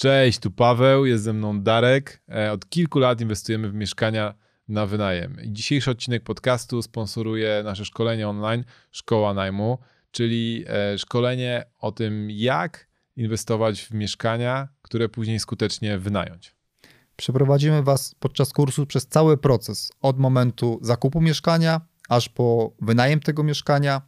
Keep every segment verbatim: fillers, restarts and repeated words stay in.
Cześć, tu Paweł, jest ze mną Darek. Od kilku lat inwestujemy w mieszkania na wynajem. Dzisiejszy odcinek podcastu sponsoruje nasze szkolenie online Szkoła Najmu, czyli szkolenie o tym, jak inwestować w mieszkania, które później skutecznie wynająć. Przeprowadzimy Was podczas kursu przez cały proces, od momentu zakupu mieszkania, aż po wynajem tego mieszkania.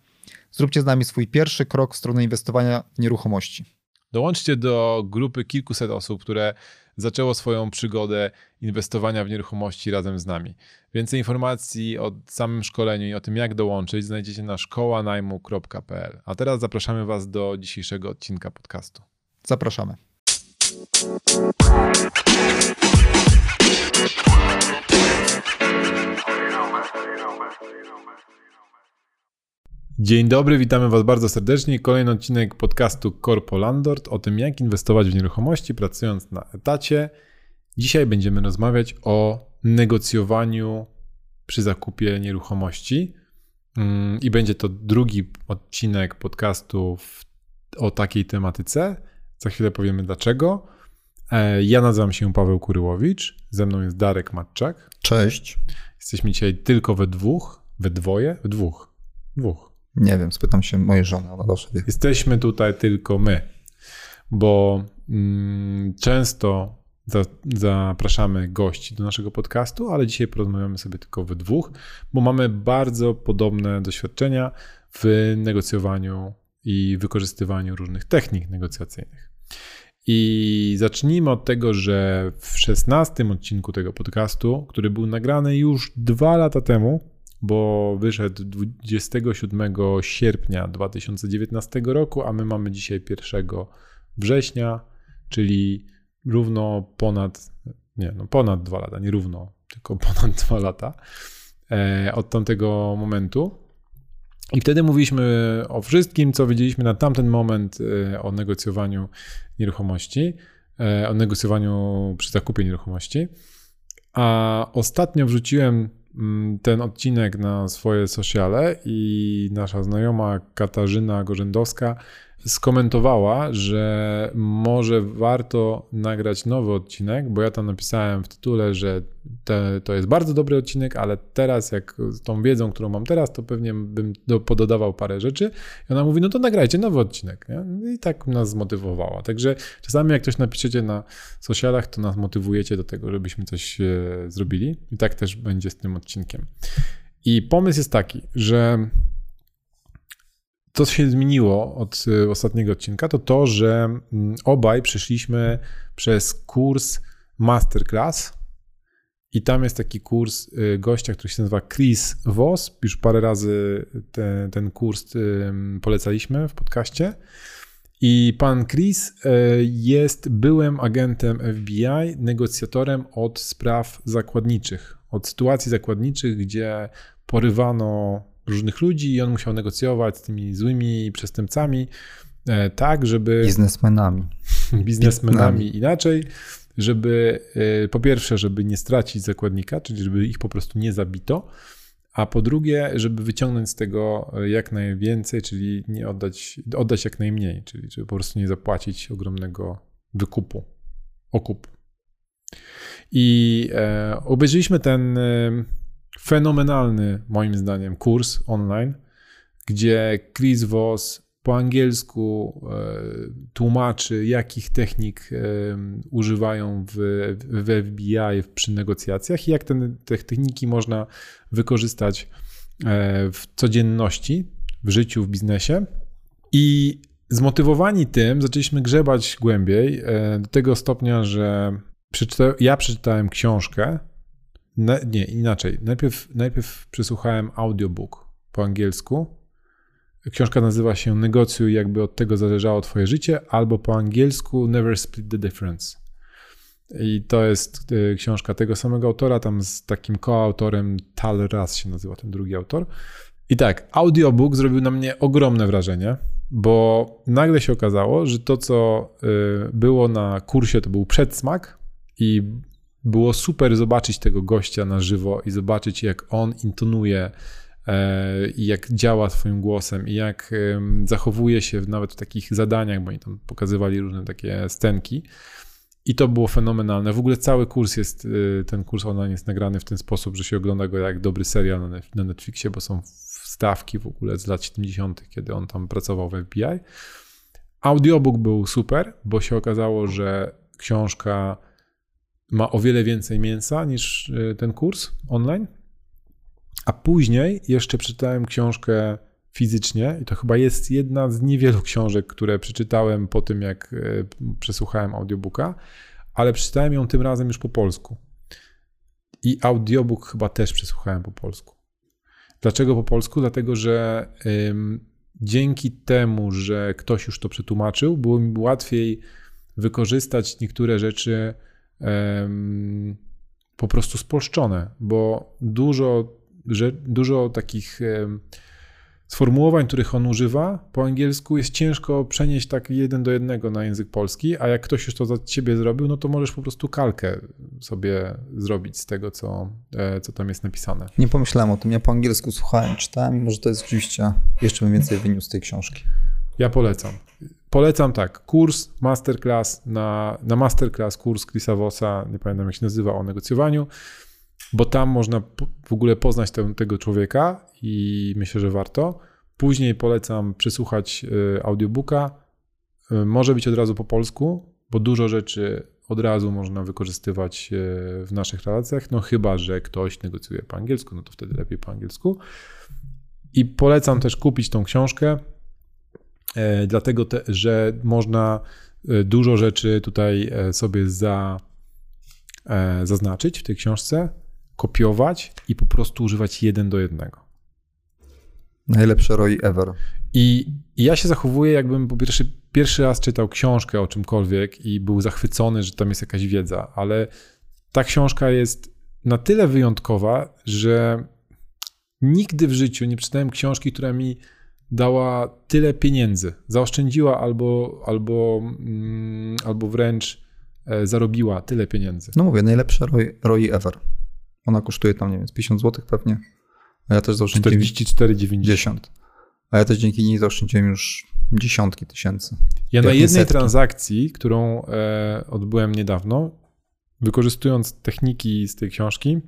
Zróbcie z nami swój pierwszy krok w stronę inwestowania w nieruchomości. Dołączcie do grupy kilkuset osób, które zaczęło swoją przygodę inwestowania w nieruchomości razem z nami. Więcej informacji o samym szkoleniu i o tym, jak dołączyć, znajdziecie na szkoła najmu kropka p l. A teraz zapraszamy Was do dzisiejszego odcinka podcastu. Zapraszamy. Dzień dobry, witamy Was bardzo serdecznie. Kolejny odcinek podcastu Korpo Landort o tym, jak inwestować w nieruchomości pracując na etacie. Dzisiaj będziemy rozmawiać o negocjowaniu przy zakupie nieruchomości i będzie to drugi odcinek podcastu w, o takiej tematyce. Za chwilę powiemy dlaczego. Ja nazywam się Paweł Kuryłowicz, ze mną jest Darek Matczak. Cześć. Jesteśmy dzisiaj tylko we dwóch, we dwoje, we dwóch, dwóch. Nie wiem, spytam się mojej żony, ona zawsze wie. Jesteśmy tutaj tylko my, bo mm, często za, zapraszamy gości do naszego podcastu, ale dzisiaj porozmawiamy sobie tylko we dwóch, bo mamy bardzo podobne doświadczenia w negocjowaniu i wykorzystywaniu różnych technik negocjacyjnych. I zacznijmy od tego, że w szesnastym odcinku tego podcastu, który był nagrany już dwa lata temu, bo wyszedł dwudziestego siódmego sierpnia dwa tysiące dziewiętnastego roku, a my mamy dzisiaj pierwszego września, czyli równo ponad, nie no ponad dwa lata, nie równo, tylko ponad dwa lata e, od tamtego momentu. I wtedy mówiliśmy o wszystkim, co wiedzieliśmy na tamten moment e, o negocjowaniu nieruchomości, e, o negocjowaniu przy zakupie nieruchomości. A ostatnio wrzuciłem ten odcinek na swoje sociale i nasza znajoma Katarzyna Gorzędowska skomentowała, że może warto nagrać nowy odcinek, bo ja tam napisałem w tytule, że te, to jest bardzo dobry odcinek, ale teraz jak z tą wiedzą, którą mam teraz, to pewnie bym do, pododawał parę rzeczy. I ona mówi, no to nagrajcie nowy odcinek. Nie? I tak nas zmotywowała. Także czasami jak coś napiszecie na socialach, to nas motywujecie do tego, żebyśmy coś e, zrobili. I tak też będzie z tym odcinkiem. I pomysł jest taki, że to, co się zmieniło od ostatniego odcinka, to to, że obaj przeszliśmy przez kurs Masterclass i tam jest taki kurs gościa, który się nazywa Chris Voss. Już parę razy te, ten kurs polecaliśmy w podcaście. I pan Chris jest byłym agentem F B I, negocjatorem od spraw zakładniczych, od sytuacji zakładniczych, gdzie porywano różnych ludzi i on musiał negocjować z tymi złymi przestępcami tak, żeby... Biznesmenami. Biznesmenami inaczej, żeby po pierwsze, żeby nie stracić zakładnika, czyli żeby ich po prostu nie zabito, a po drugie, żeby wyciągnąć z tego jak najwięcej, czyli nie oddać, oddać jak najmniej, czyli żeby po prostu nie zapłacić ogromnego wykupu, okupu. I e, obejrzeliśmy ten... E, fenomenalny, moim zdaniem, kurs online, gdzie Chris Voss po angielsku tłumaczy, jakich technik używają w, w F B I przy negocjacjach i jak ten, te techniki można wykorzystać w codzienności, w życiu, w biznesie. I zmotywowani tym zaczęliśmy grzebać głębiej do tego stopnia, że przeczyta- ja przeczytałem książkę. Na, nie, inaczej. Najpierw, najpierw przesłuchałem audiobook po angielsku. Książka nazywa się Negocjuj, jakby od tego zależało twoje życie, albo po angielsku Never Split the Difference. I to jest y, książka tego samego autora, tam z takim koautorem, Tal Raz się nazywa ten drugi autor. I tak, audiobook zrobił na mnie ogromne wrażenie, bo nagle się okazało, że to, co y, było na kursie, to był przedsmak i było super zobaczyć tego gościa na żywo i zobaczyć, jak on intonuje i jak działa swoim głosem i jak zachowuje się nawet w takich zadaniach, bo oni tam pokazywali różne takie scenki I to było fenomenalne. W ogóle cały kurs jest, ten kurs online jest nagrany w ten sposób, że się ogląda go jak dobry serial na Netflixie, bo są wstawki w ogóle z lat siedemdziesiątych, kiedy on tam pracował w F B I. Audiobook był super, bo się okazało, że książka ma o wiele więcej mięsa niż ten kurs online. A później jeszcze przeczytałem książkę fizycznie i to chyba jest jedna z niewielu książek, które przeczytałem po tym, jak przesłuchałem audiobooka, ale przeczytałem ją tym razem już po polsku. I audiobook chyba też przesłuchałem po polsku. Dlaczego po polsku? Dlatego, że ym, dzięki temu, że ktoś już to przetłumaczył, było mi łatwiej wykorzystać niektóre rzeczy ym, po prostu spolszczone, bo dużo, że, dużo takich ym, sformułowań, których on używa po angielsku, jest ciężko przenieść tak jeden do jednego na język polski, a jak ktoś już to za ciebie zrobił, no to możesz po prostu kalkę sobie zrobić z tego, co, co tam jest napisane. Nie pomyślałem o tym. Ja po angielsku słuchałem, czytałem i może to jest oczywiście, jeszcze bym więcej wyniósł z tej książki. Ja polecam. Polecam tak, kurs, masterclass, na, na masterclass kurs Chrisa Vossa, nie pamiętam jak się nazywa, o negocjowaniu, bo tam można w ogóle poznać ten, tego człowieka i myślę, że warto. Później polecam przysłuchać audiobooka. Może być od razu po polsku, bo dużo rzeczy od razu można wykorzystywać w naszych relacjach, no chyba że ktoś negocjuje po angielsku, no to wtedy lepiej po angielsku. I polecam też kupić tą książkę, dlatego, te, że można dużo rzeczy tutaj sobie za... zaznaczyć w tej książce, kopiować i po prostu używać jeden do jednego. Najlepsze R O I ever. I, i ja się zachowuję, jakbym po pierwsze, pierwszy raz czytał książkę o czymkolwiek i był zachwycony, że tam jest jakaś wiedza, ale ta książka jest na tyle wyjątkowa, że nigdy w życiu nie czytałem książki, która mi dała tyle pieniędzy, zaoszczędziła albo, albo, mm, albo wręcz zarobiła tyle pieniędzy. No mówię, najlepsza R O I ever. Ona kosztuje tam, nie wiem, pięćdziesiąt złotych pewnie. A ja też zaoszczędziłem... czterdzieści cztery dziewięćdziesiąt. A ja też dzięki niej zaoszczędziłem już dziesiątki tysięcy. Ja na jednej setki. transakcji, którą e, odbyłem niedawno, wykorzystując techniki z tej książki,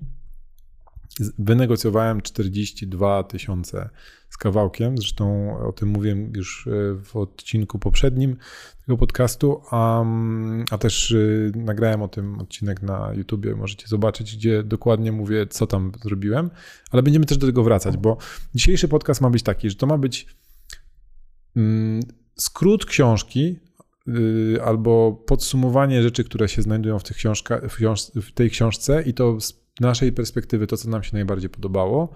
wynegocjowałem czterdzieści dwa tysiące z kawałkiem. Zresztą o tym mówiłem już w odcinku poprzednim tego podcastu, a, a też nagrałem o tym odcinek na YouTubie. Możecie zobaczyć, gdzie dokładnie mówię, co tam zrobiłem, ale będziemy też do tego wracać, bo dzisiejszy podcast ma być taki, że to ma być skrót książki albo podsumowanie rzeczy, które się znajdują w tych książka, w tej książce i to z naszej perspektywy to, co nam się najbardziej podobało.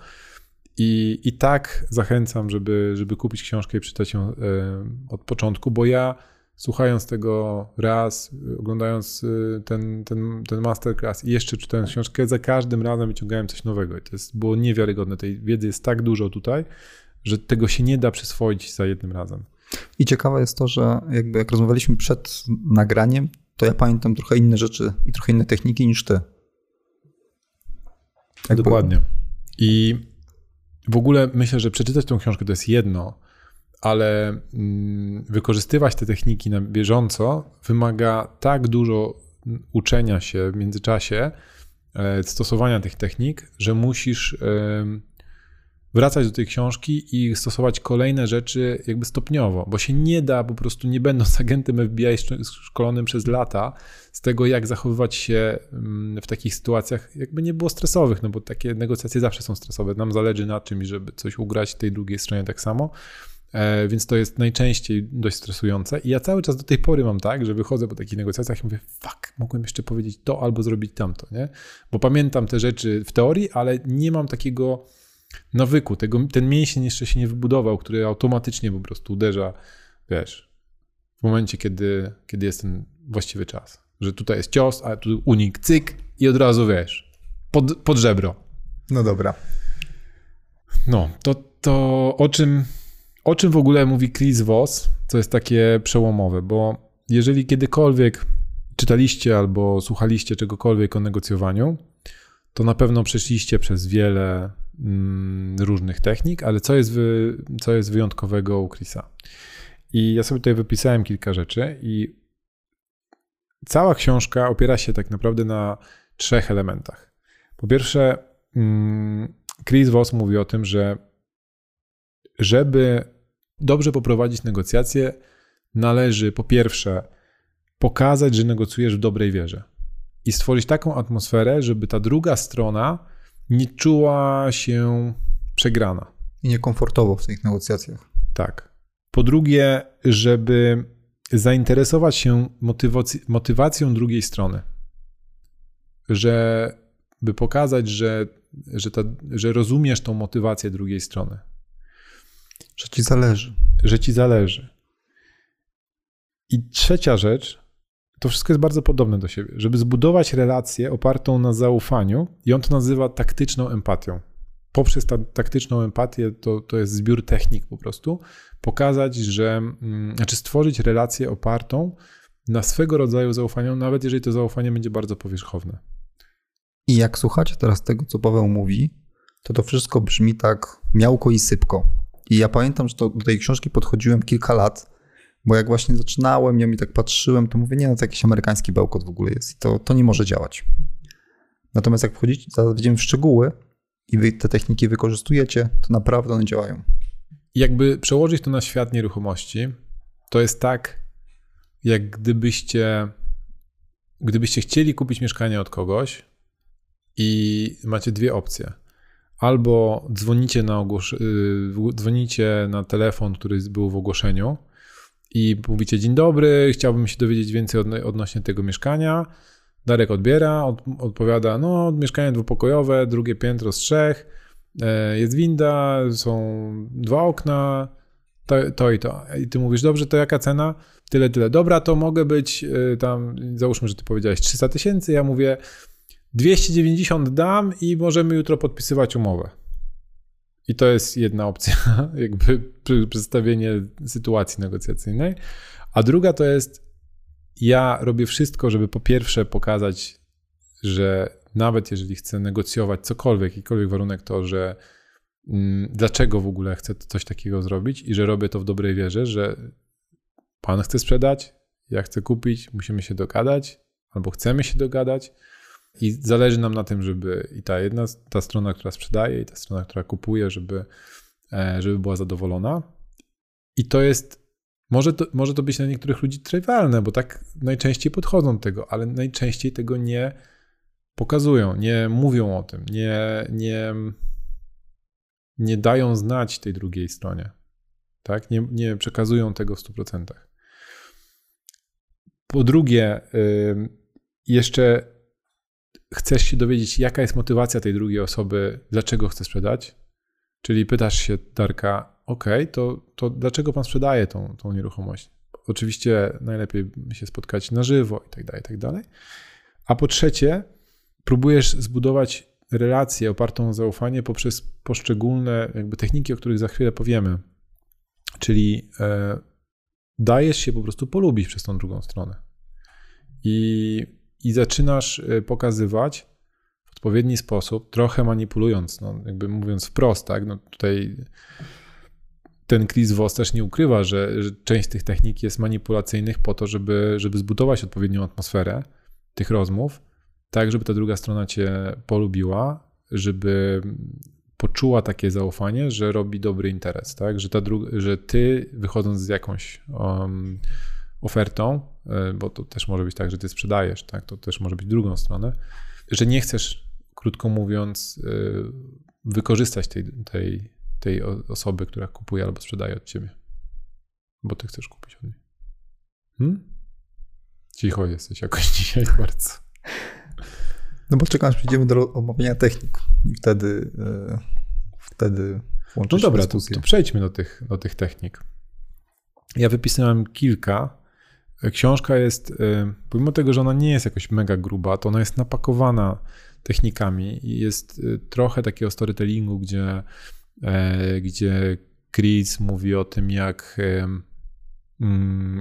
I, i tak zachęcam, żeby, żeby kupić książkę i przeczytać ją od początku, bo ja słuchając tego raz, oglądając ten, ten, ten masterclass i jeszcze czytając książkę, za każdym razem wyciągałem coś nowego i to jest, było niewiarygodne. Tej wiedzy jest tak dużo tutaj, że tego się nie da przyswoić za jednym razem. I ciekawe jest to, że jakby jak rozmawialiśmy przed nagraniem, to ja pamiętam trochę inne rzeczy i trochę inne techniki niż ty. Jakby. Dokładnie. I w ogóle myślę, że przeczytać tą książkę to jest jedno, ale wykorzystywać te techniki na bieżąco wymaga tak dużo uczenia się w międzyczasie, stosowania tych technik, że musisz wracać do tej książki i stosować kolejne rzeczy jakby stopniowo, bo się nie da po prostu, nie będąc agentem F B I szkolonym przez lata, z tego jak zachowywać się w takich sytuacjach, jakby nie było stresowych, no bo takie negocjacje zawsze są stresowe, nam zależy na czymś, żeby coś ugrać tej drugiej stronie tak samo, więc to jest najczęściej dość stresujące i ja cały czas do tej pory mam tak, że wychodzę po takich negocjacjach i mówię, fuck, mogłem jeszcze powiedzieć to albo zrobić tamto, nie? Bo pamiętam te rzeczy w teorii, ale nie mam takiego nawyku, tego, ten mięsień jeszcze się nie wybudował, który automatycznie po prostu uderza, wiesz, w momencie, kiedy, kiedy jest ten właściwy czas. Że tutaj jest cios, a tu unik, cyk i od razu, wiesz, pod, pod żebro. No dobra. No, to, to o czym, o czym w ogóle mówi Chris Voss, co jest takie przełomowe, bo jeżeli kiedykolwiek czytaliście albo słuchaliście czegokolwiek o negocjowaniu, to na pewno przeszliście przez wiele różnych technik, ale co jest, wy, co jest wyjątkowego u Chrisa? I ja sobie tutaj wypisałem kilka rzeczy i cała książka opiera się tak naprawdę na trzech elementach. Po pierwsze, Chris Voss mówi o tym, że żeby dobrze poprowadzić negocjacje, należy po pierwsze pokazać, że negocjujesz w dobrej wierze i stworzyć taką atmosferę, żeby ta druga strona nie czuła się przegrana. I niekomfortowo w tych negocjacjach. Tak. Po drugie, żeby zainteresować się motywac- motywacją drugiej strony. Że, by pokazać, że, że, ta, że rozumiesz tą motywację drugiej strony. Że ci zależy. Że ci zależy. I trzecia rzecz, to wszystko jest bardzo podobne do siebie, żeby zbudować relację opartą na zaufaniu i on to nazywa taktyczną empatią. Poprzez ta, taktyczną empatię, to, to jest zbiór technik po prostu, pokazać, że, znaczy stworzyć relację opartą na swego rodzaju zaufaniu, nawet jeżeli to zaufanie będzie bardzo powierzchowne. I jak słuchacie teraz tego, co Paweł mówi, to to wszystko brzmi tak miałko i sypko. I ja pamiętam, że to, do tej książki podchodziłem kilka lat, bo jak właśnie zaczynałem ją i tak patrzyłem, to mówię, nie, no to jakiś amerykański bełkot w ogóle jest i to, to nie może działać. Natomiast jak wchodzicie, zaraz wejdziemy w szczegóły i wy te techniki wykorzystujecie, to naprawdę one działają. Jakby przełożyć to na świat nieruchomości, to jest tak, jak gdybyście, gdybyście chcieli kupić mieszkanie od kogoś i macie dwie opcje. Albo dzwonicie na, ogłos- dzwonicie na telefon, który był w ogłoszeniu i mówicie, dzień dobry, chciałbym się dowiedzieć więcej odno- odnośnie tego mieszkania. Darek odbiera, od- odpowiada, no mieszkanie dwupokojowe, drugie piętro z trzech, e- jest winda, są dwa okna, to, to i to. I ty mówisz, dobrze, to jaka cena? Tyle, tyle. Dobra, to mogę być y- tam, załóżmy, że ty powiedziałeś trzysta tysięcy, ja mówię, dwieście dziewięćdziesiąt dam i możemy jutro podpisywać umowę. I to jest jedna opcja, jakby przedstawienie sytuacji negocjacyjnej. A druga to jest, ja robię wszystko, żeby po pierwsze pokazać, że nawet jeżeli chcę negocjować cokolwiek, jakikolwiek warunek to, że mm, dlaczego w ogóle chcę coś takiego zrobić i że robię to w dobrej wierze, że pan chce sprzedać, ja chcę kupić, musimy się dogadać albo chcemy się dogadać. I zależy nam na tym, żeby i ta jedna, ta strona, która sprzedaje, i ta strona, która kupuje, żeby, żeby była zadowolona. I to jest, może to, może to być dla niektórych ludzi trywialne, bo tak najczęściej podchodzą do tego, ale najczęściej tego nie pokazują, nie mówią o tym, nie, nie, nie dają znać tej drugiej stronie. Tak? Nie, nie przekazują tego w stu procentach. Po drugie, yy, jeszcze chcesz się dowiedzieć, jaka jest motywacja tej drugiej osoby, dlaczego chce sprzedać? Czyli pytasz się Darka, ok, to, to dlaczego pan sprzedaje tą, tą nieruchomość? Oczywiście najlepiej się spotkać na żywo i tak dalej, i tak dalej. A po trzecie, próbujesz zbudować relację opartą o zaufanie poprzez poszczególne jakby techniki, o których za chwilę powiemy. Czyli e, dajesz się po prostu polubić przez tą drugą stronę. I I zaczynasz pokazywać w odpowiedni sposób, trochę manipulując, no jakby mówiąc wprost, tak? No tutaj ten Chris Voss też nie ukrywa, że, że część tych technik jest manipulacyjnych po to, żeby, żeby zbudować odpowiednią atmosferę tych rozmów, tak żeby ta druga strona cię polubiła, żeby poczuła takie zaufanie, że robi dobry interes, tak? Że, ta dru- że ty wychodząc z jakąś um, ofertą, bo to też może być tak, że ty sprzedajesz, tak? To też może być drugą stronę, że nie chcesz, krótko mówiąc, wykorzystać tej, tej, tej osoby, która kupuje albo sprzedaje od ciebie, bo ty chcesz kupić od niej. Hmm? Cicho jesteś jakoś dzisiaj bardzo. No bo czekam, aż przejdziemy do omawiania technik i wtedy, yy, wtedy włączysz no dobra, to, to przejdźmy do tych, do tych technik. Ja wypisałem kilka. Książka jest, pomimo tego, że ona nie jest jakoś mega gruba, to ona jest napakowana technikami i jest trochę takiego storytellingu, gdzie, gdzie Chris mówi o tym, jak,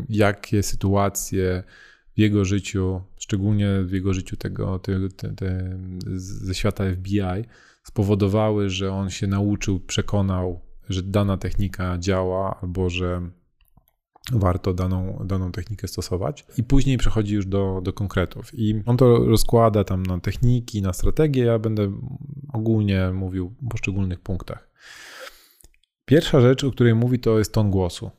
jakie sytuacje w jego życiu, szczególnie w jego życiu tego, te, te, te, ze świata F B I spowodowały, że on się nauczył, przekonał, że dana technika działa albo że warto daną, daną technikę stosować. I później przechodzi już do, do konkretów. I on to rozkłada tam na techniki, na strategię. Ja będę ogólnie mówił o poszczególnych punktach. Pierwsza rzecz, o której mówi, to jest ton głosu.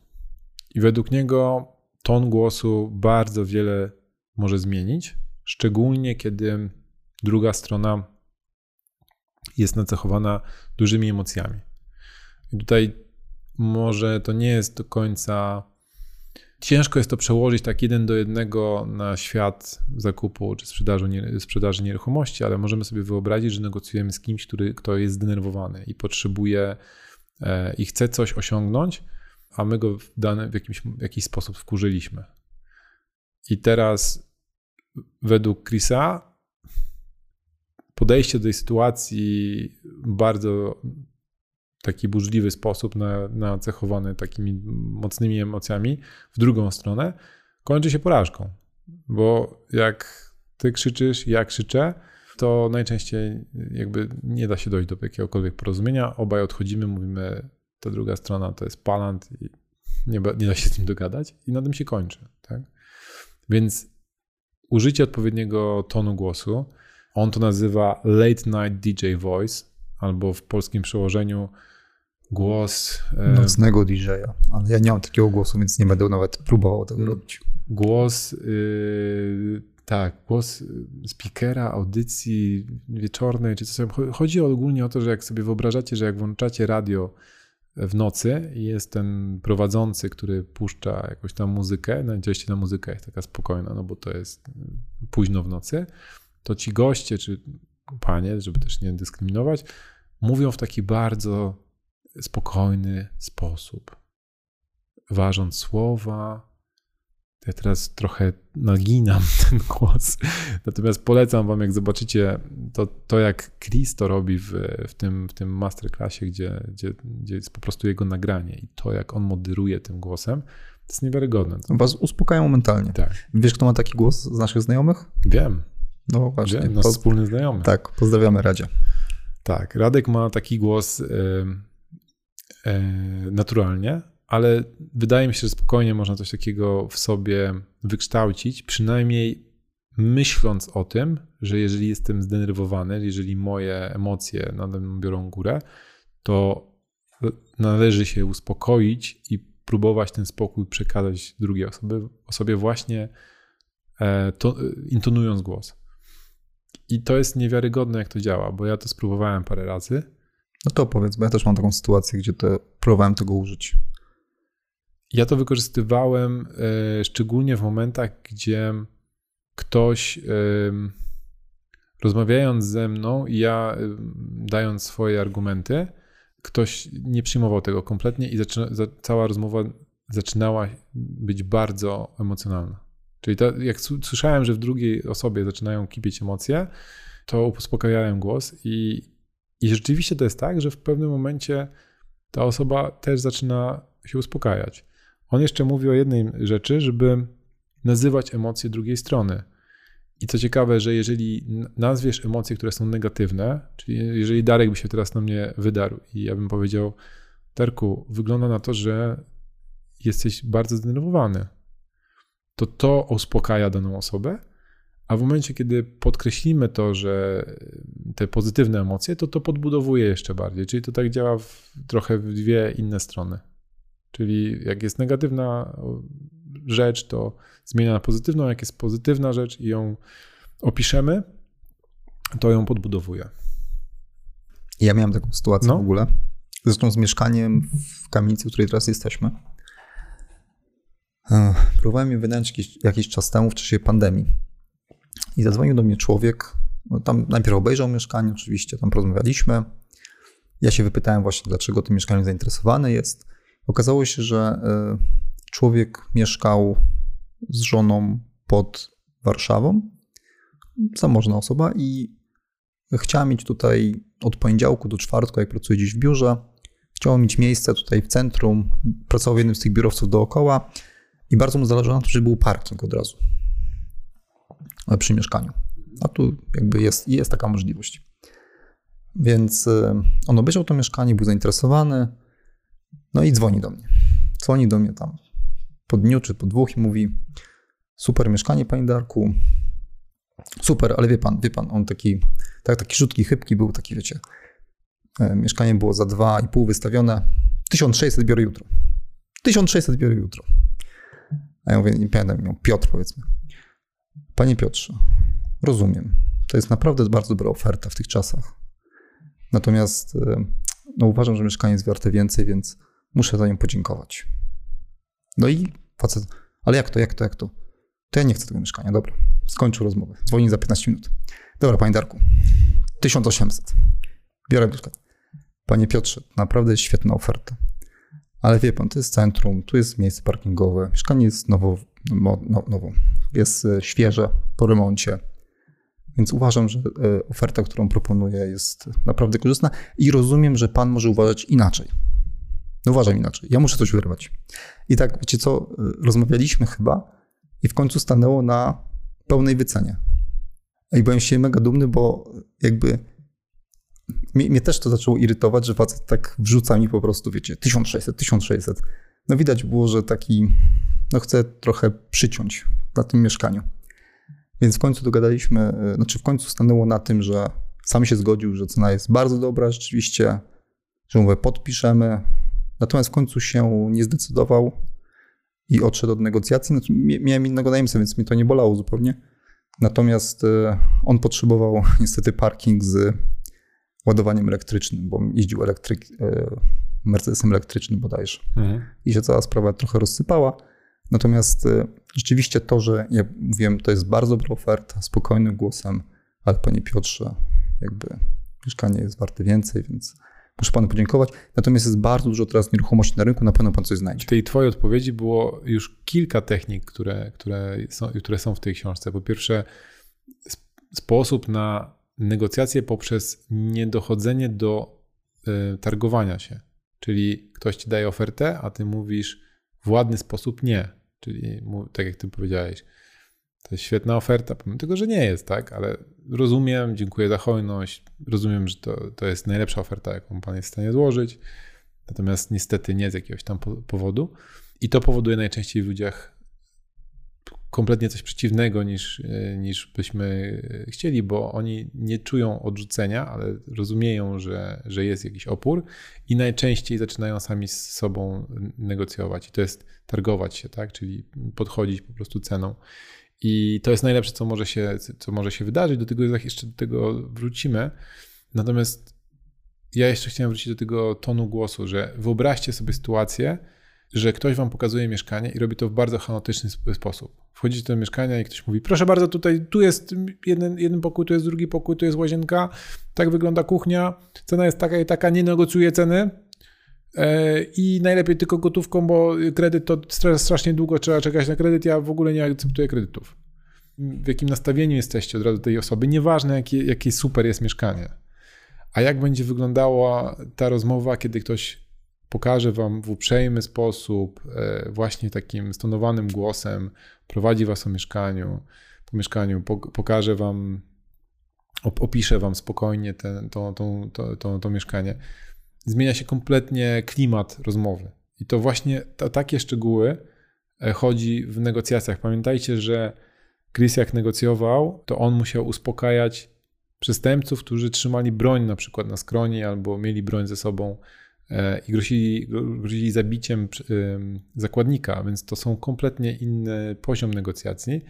I według niego ton głosu bardzo wiele może zmienić, szczególnie kiedy druga strona jest nacechowana dużymi emocjami. I tutaj może to nie jest do końca... Ciężko jest to przełożyć tak jeden do jednego na świat zakupu czy sprzedaży, nie, sprzedaży nieruchomości, ale możemy sobie wyobrazić, że negocjujemy z kimś, który, kto jest zdenerwowany i potrzebuje e, i chce coś osiągnąć, a my go w, dane, w, jakimś, w jakiś sposób wkurzyliśmy. I teraz według Chrisa podejście do tej sytuacji bardzo taki burzliwy sposób, nacechowany takimi mocnymi emocjami w drugą stronę, kończy się porażką. Bo jak ty krzyczysz, ja krzyczę, to najczęściej jakby nie da się dojść do jakiegokolwiek porozumienia. Obaj odchodzimy, mówimy, ta druga strona to jest palant i nie, nie da się z tym dogadać i na tym się kończy. Tak? Więc użycie odpowiedniego tonu głosu, on to nazywa late night D J voice, albo w polskim przełożeniu głos... Nocnego D J-a, ale ja nie mam takiego głosu, więc nie będę nawet próbował tego robić. Głos, yy, tak, głos speakera, audycji wieczornej, czy coś. Chodzi ogólnie o to, że jak sobie wyobrażacie, że jak włączacie radio w nocy i jest ten prowadzący, który puszcza jakąś tam muzykę, najczęściej ta muzyka jest taka spokojna, no bo to jest późno w nocy, to ci goście, czy panie, żeby też nie dyskryminować, mówią w taki bardzo spokojny sposób. Ważąc słowa, ja teraz trochę naginam ten głos, natomiast polecam wam, jak zobaczycie to, to jak Chris to robi w, w, tym, w tym masterclassie, gdzie, gdzie, gdzie jest po prostu jego nagranie i to, jak on moderuje tym głosem, to jest niewiarygodne. Was uspokajają mentalnie. Tak. Wiesz, kto ma taki głos z naszych znajomych? Wiem. No właśnie. Nasz Poz... wspólny znajomy. Tak, pozdrawiamy Radzie. Tak, Radek ma taki głos yy, yy, naturalnie, ale wydaje mi się, że spokojnie można coś takiego w sobie wykształcić, przynajmniej myśląc o tym, że jeżeli jestem zdenerwowany, jeżeli moje emocje nade mną biorą górę, to należy się uspokoić i próbować ten spokój przekazać drugiej osobie, osobie właśnie to, intonując głos. I to jest niewiarygodne, jak to działa, bo ja to spróbowałem parę razy. No to powiedz, bo ja też mam taką sytuację, gdzie to, próbowałem tego użyć. Ja to wykorzystywałem y, szczególnie w momentach, gdzie ktoś y, rozmawiając ze mną i ja y, dając swoje argumenty, ktoś nie przyjmował tego kompletnie i zaczyna, za, cała rozmowa zaczynała być bardzo emocjonalna. Czyli to, jak słyszałem, że w drugiej osobie zaczynają kipieć emocje, to uspokajałem głos i, i rzeczywiście to jest tak, że w pewnym momencie ta osoba też zaczyna się uspokajać. On jeszcze mówi o jednej rzeczy, żeby nazywać emocje drugiej strony. I co ciekawe, że jeżeli nazwiesz emocje, które są negatywne, czyli jeżeli Darek by się teraz na mnie wydarł i ja bym powiedział, Darku, wygląda na to, że jesteś bardzo zdenerwowany, to to uspokaja daną osobę, a w momencie, kiedy podkreślimy to, że te pozytywne emocje, to to podbudowuje jeszcze bardziej. Czyli to tak działa w, trochę w dwie inne strony. Czyli jak jest negatywna rzecz, to zmienia na pozytywną, jak jest pozytywna rzecz i ją opiszemy, to ją podbudowuje. Ja miałem taką sytuację no. w ogóle. Zresztą z mieszkaniem w kamienicy, w której teraz jesteśmy. Próbowałem je wynająć jakiś, jakiś czas temu w czasie pandemii i zadzwonił do mnie człowiek, no tam najpierw obejrzał mieszkanie, oczywiście tam porozmawialiśmy, ja się wypytałem właśnie, dlaczego tym mieszkaniem zainteresowany jest. Okazało się, że człowiek mieszkał z żoną pod Warszawą, zamożna osoba, i chciała mieć tutaj od poniedziałku do czwartku, jak pracuje gdzieś w biurze, chciała mieć miejsce tutaj w centrum, pracował w jednym z tych biurowców dookoła. I bardzo mu zależy na tym, żeby był parking od razu przy mieszkaniu. A tu jakby jest, jest taka możliwość. Więc on obejrzał to mieszkanie, był zainteresowany, no i dzwoni do mnie. Dzwoni do mnie tam po dniu czy po dwóch i mówi: super mieszkanie, panie Darku, super, ale wie pan, wie pan, on taki, tak, taki rzutki, chybki był, taki wiecie, mieszkanie było za dwa i pół wystawione, tysiąc sześćset biorę jutro, tysiąc sześćset biorę jutro. A ja mówię, nie pamiętam, Piotr powiedzmy. Panie Piotrze, rozumiem, to jest naprawdę bardzo dobra oferta w tych czasach, natomiast no, uważam, że mieszkanie jest warte więcej, więc muszę za nią podziękować. No i facet, ale jak to, jak to, jak to? To ja nie chcę tego mieszkania, dobra. Skończył rozmowę, dzwoni za piętnaście minut. Dobra, panie Darku, tysiąc osiemset. Biorę przykład. Panie Piotrze, naprawdę jest świetna oferta, ale wie pan, to jest centrum, tu jest miejsce parkingowe, mieszkanie jest nowo, no, nowo. Jest świeże, po remoncie, więc uważam, że oferta, którą proponuję, jest naprawdę korzystna i rozumiem, że pan może uważać inaczej. No uważam inaczej, ja muszę coś wyrwać. I tak, wiecie co, rozmawialiśmy chyba i w końcu stanęło na pełnej wycenie. I byłem się mega dumny, bo jakby mnie, mnie też to zaczęło irytować, że facet tak wrzuca mi po prostu, wiecie, tysiąc sześćset, tysiąc sześćset. No widać było, że taki, no chcę trochę przyciąć na tym mieszkaniu. Więc w końcu dogadaliśmy, znaczy w końcu stanęło na tym, że sam się zgodził, że cena jest bardzo dobra rzeczywiście, że mówię, podpiszemy. Natomiast w końcu się nie zdecydował i odszedł od negocjacji. Znaczy, miałem innego najemcę, więc mnie to nie bolało zupełnie. Natomiast on potrzebował niestety parking z ładowaniem elektrycznym, bo jeździł elektryk, Mercedesem elektrycznym bodajże. Mhm. I się cała sprawa trochę rozsypała. Natomiast rzeczywiście to, że ja mówiłem, to jest bardzo dobra oferta, spokojnym głosem, ale panie Piotrze, jakby mieszkanie jest warte więcej, więc muszę panu podziękować. Natomiast jest bardzo dużo teraz nieruchomości na rynku, na pewno pan coś znajdzie. W tej twojej odpowiedzi było już kilka technik, które, które, są, które są w tej książce. Po pierwsze, sposób na negocjacje poprzez niedochodzenie do y, targowania się. Czyli ktoś ci daje ofertę, a ty mówisz w ładny sposób nie. Czyli tak jak ty powiedziałeś, to jest świetna oferta, pomimo tego, że nie jest, tak? Ale rozumiem, dziękuję za hojność, rozumiem, że to, to jest najlepsza oferta, jaką pan jest w stanie złożyć, natomiast niestety nie z jakiegoś tam powodu. I to powoduje najczęściej w ludziach kompletnie coś przeciwnego niż, niż byśmy chcieli, bo oni nie czują odrzucenia, ale rozumieją, że, że jest jakiś opór i najczęściej zaczynają sami z sobą negocjować. I to jest targować się, tak? Czyli podchodzić po prostu ceną. I to jest najlepsze, co może się, co może się wydarzyć. Do tego jeszcze do tego wrócimy. Natomiast ja jeszcze chciałem wrócić do tego tonu głosu, że wyobraźcie sobie sytuację, że ktoś wam pokazuje mieszkanie i robi to w bardzo chaotyczny sposób. Wchodzicie do mieszkania i ktoś mówi: proszę bardzo, tutaj tu jest jeden, jeden pokój, tu jest drugi pokój, tu jest łazienka, tak wygląda kuchnia, cena jest taka i taka, nie negocjuję ceny i najlepiej tylko gotówką, bo kredyt to strasznie długo trzeba czekać na kredyt, ja w ogóle nie akceptuję kredytów. W jakim nastawieniu jesteście od razu tej osoby, nieważne jakie, jakie super jest mieszkanie. A jak będzie wyglądała ta rozmowa, kiedy ktoś pokaże wam w uprzejmy sposób, właśnie takim stonowanym głosem, prowadzi was o mieszkaniu, po mieszkaniu, pokaże wam, opisze wam spokojnie ten, to, to, to, to, to mieszkanie. Zmienia się kompletnie klimat rozmowy. I to właśnie o takie szczegóły chodzi w negocjacjach. Pamiętajcie, że Chris jak negocjował, to on musiał uspokajać przestępców, którzy trzymali broń na przykład na skroni albo mieli broń ze sobą i grozili, grozili zabiciem zakładnika, więc to są kompletnie inny poziom negocjacji,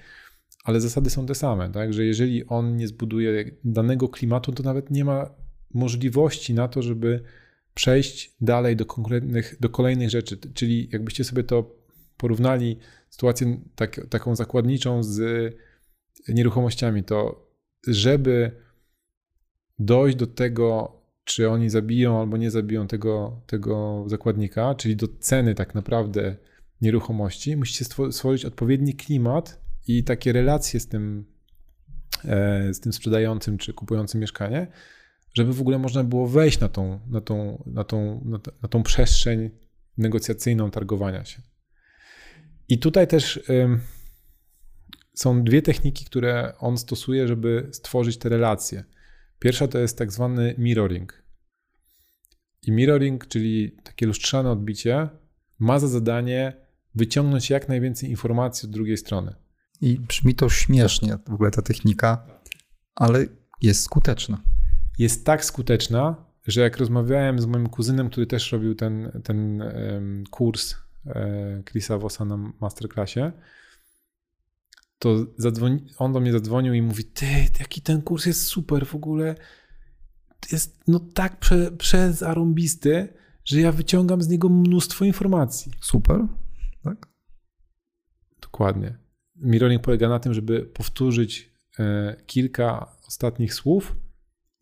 ale zasady są te same, tak? Że jeżeli on nie zbuduje danego klimatu, to nawet nie ma możliwości na to, żeby przejść dalej do konkretnych, do kolejnych rzeczy, czyli jakbyście sobie to porównali, sytuację tak, taką zakładniczą z nieruchomościami, to żeby dojść do tego, czy oni zabiją albo nie zabiją tego, tego zakładnika, czyli do ceny tak naprawdę nieruchomości, musicie stworzyć odpowiedni klimat i takie relacje z tym, z tym sprzedającym czy kupującym mieszkanie, żeby w ogóle można było wejść na tą, na tą, na tą, na tą, na tą przestrzeń negocjacyjną targowania się. I tutaj też ym, są dwie techniki, które on stosuje, żeby stworzyć te relacje. Pierwsza to jest tak zwany mirroring. I mirroring, czyli takie lustrzane odbicie, ma za zadanie wyciągnąć jak najwięcej informacji od drugiej strony. I brzmi to śmiesznie w ogóle ta technika, ale jest skuteczna. Jest tak skuteczna, że jak rozmawiałem z moim kuzynem, który też robił ten, ten um, kurs um, Chrisa Vossa na Masterclassie, to zadzwoni, on do mnie zadzwonił i mówi: ty, jaki ten kurs jest super w ogóle. Jest no tak prze, przezarąbisty, że ja wyciągam z niego mnóstwo informacji. Super, tak? Dokładnie. Mirroring polega na tym, żeby powtórzyć e, kilka ostatnich słów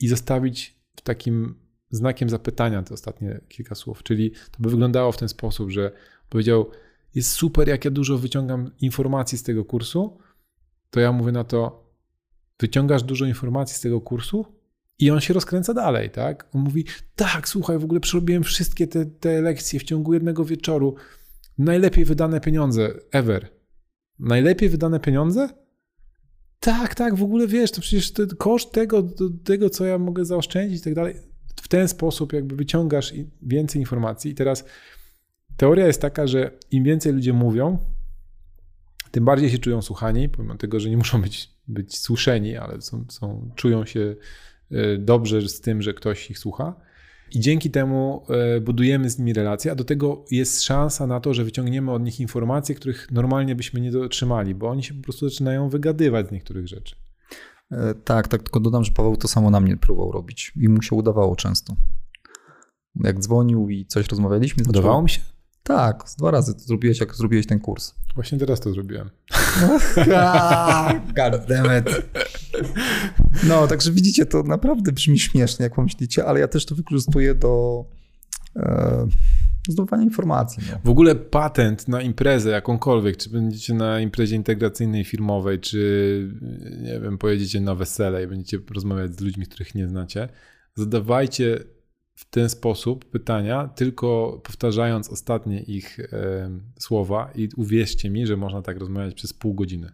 i zostawić w takim znakiem zapytania te ostatnie kilka słów. Czyli to by wyglądało w ten sposób, że powiedział: jest super, jak ja dużo wyciągam informacji z tego kursu, to ja mówię na to: wyciągasz dużo informacji z tego kursu? I on się rozkręca dalej, tak? On mówi: tak, słuchaj, w ogóle przerobiłem wszystkie te, te lekcje w ciągu jednego wieczoru. Najlepiej wydane pieniądze ever. Najlepiej wydane pieniądze? Tak, tak, w ogóle wiesz, to przecież to koszt tego, tego, co ja mogę zaoszczędzić i tak dalej. W ten sposób jakby wyciągasz więcej informacji. I teraz teoria jest taka, że im więcej ludzie mówią, tym bardziej się czują słuchani, pomimo tego, że nie muszą być, być słyszeni, ale są, są, czują się dobrze z tym, że ktoś ich słucha. I dzięki temu budujemy z nimi relacje, a do tego jest szansa na to, że wyciągniemy od nich informacje, których normalnie byśmy nie otrzymali, bo oni się po prostu zaczynają wygadywać z niektórych rzeczy. Tak, tak, tylko dodam, że Paweł to samo na mnie próbował robić i mu się udawało często. Jak dzwonił i coś rozmawialiśmy... Udawało zaczęło... mi się? Tak, dwa razy to zrobiłeś, jak zrobiłeś ten kurs. Właśnie teraz to zrobiłem. God damn it. No, także widzicie, to naprawdę brzmi śmiesznie, jak pomyślicie, ale ja też to wykorzystuję do e, zdobywania informacji. No. W ogóle patent na imprezę jakąkolwiek, czy będziecie na imprezie integracyjnej firmowej, czy nie wiem, pojedziecie na wesele i będziecie rozmawiać z ludźmi, których nie znacie, zadawajcie w ten sposób pytania, tylko powtarzając ostatnie ich e, słowa i uwierzcie mi, że można tak rozmawiać przez pół godziny.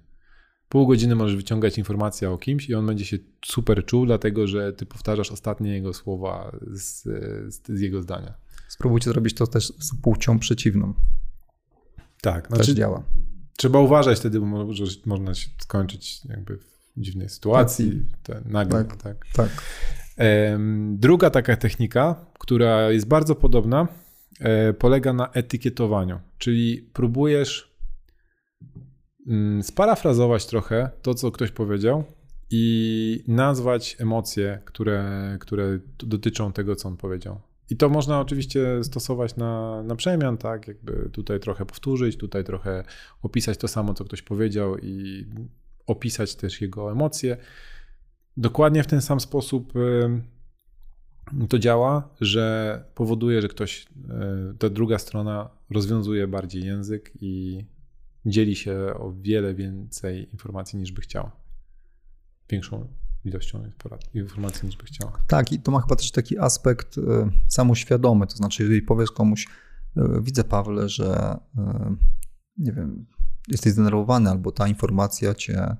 Pół godziny możesz wyciągać informację o kimś i on będzie się super czuł, dlatego że ty powtarzasz ostatnie jego słowa z, z, z jego zdania. Spróbujcie zrobić to też z płcią przeciwną. Tak, znaczy, też działa. Trzeba uważać wtedy, bo może, można się skończyć jakby w dziwnej sytuacji. Tak. Nagle. Tak, tak. tak. Druga taka technika, która jest bardzo podobna, polega na etykietowaniu, czyli próbujesz sparafrazować trochę to, co ktoś powiedział i nazwać emocje, które, które dotyczą tego, co on powiedział. I to można oczywiście stosować na, na przemian, tak? Jakby tutaj trochę powtórzyć, tutaj trochę opisać to samo, co ktoś powiedział i opisać też jego emocje. Dokładnie w ten sam sposób to działa, że powoduje, że ktoś, ta druga strona rozwiązuje bardziej język i dzieli się o wiele więcej informacji niż by chciała. Większą ilością informacji niż by chciała. Tak, i to ma chyba też taki aspekt samoświadomy, to znaczy jeżeli powiesz komuś: widzę, Pawle, że nie wiem, jesteś zdenerwowany albo ta informacja cię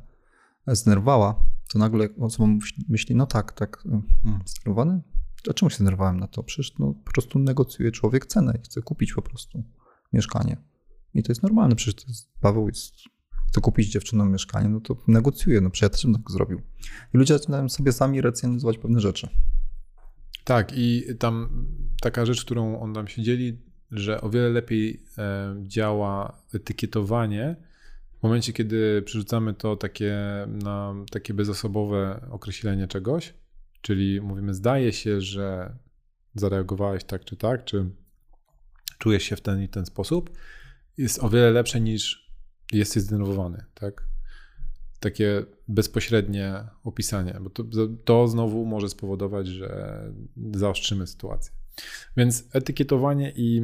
zdenerwowała, to nagle osoba myśli: no tak, tak, hmm, zdenerwowany? A czemu się zdenerwowałem na to? Przecież no, po prostu negocjuje człowiek cenę i chce kupić po prostu mieszkanie. I to jest normalne, przecież to jest, Paweł jest, chce kupić dziewczynom mieszkanie, no to negocjuje, no przecież ja też bym tak zrobił. I ludzie zaczynają sobie sami racjonalizować pewne rzeczy. Tak, i tam taka rzecz, którą on nam się dzieli, że o wiele lepiej działa etykietowanie w momencie, kiedy przerzucamy to takie, na takie bezosobowe określenie czegoś, czyli mówimy: zdaje się, że zareagowałeś tak czy tak, czy czujesz się w ten i ten sposób, jest o wiele lepsze niż jesteś zdenerwowany, tak? Takie bezpośrednie opisanie, bo to, to znowu może spowodować, że zaostrzymy sytuację. Więc etykietowanie i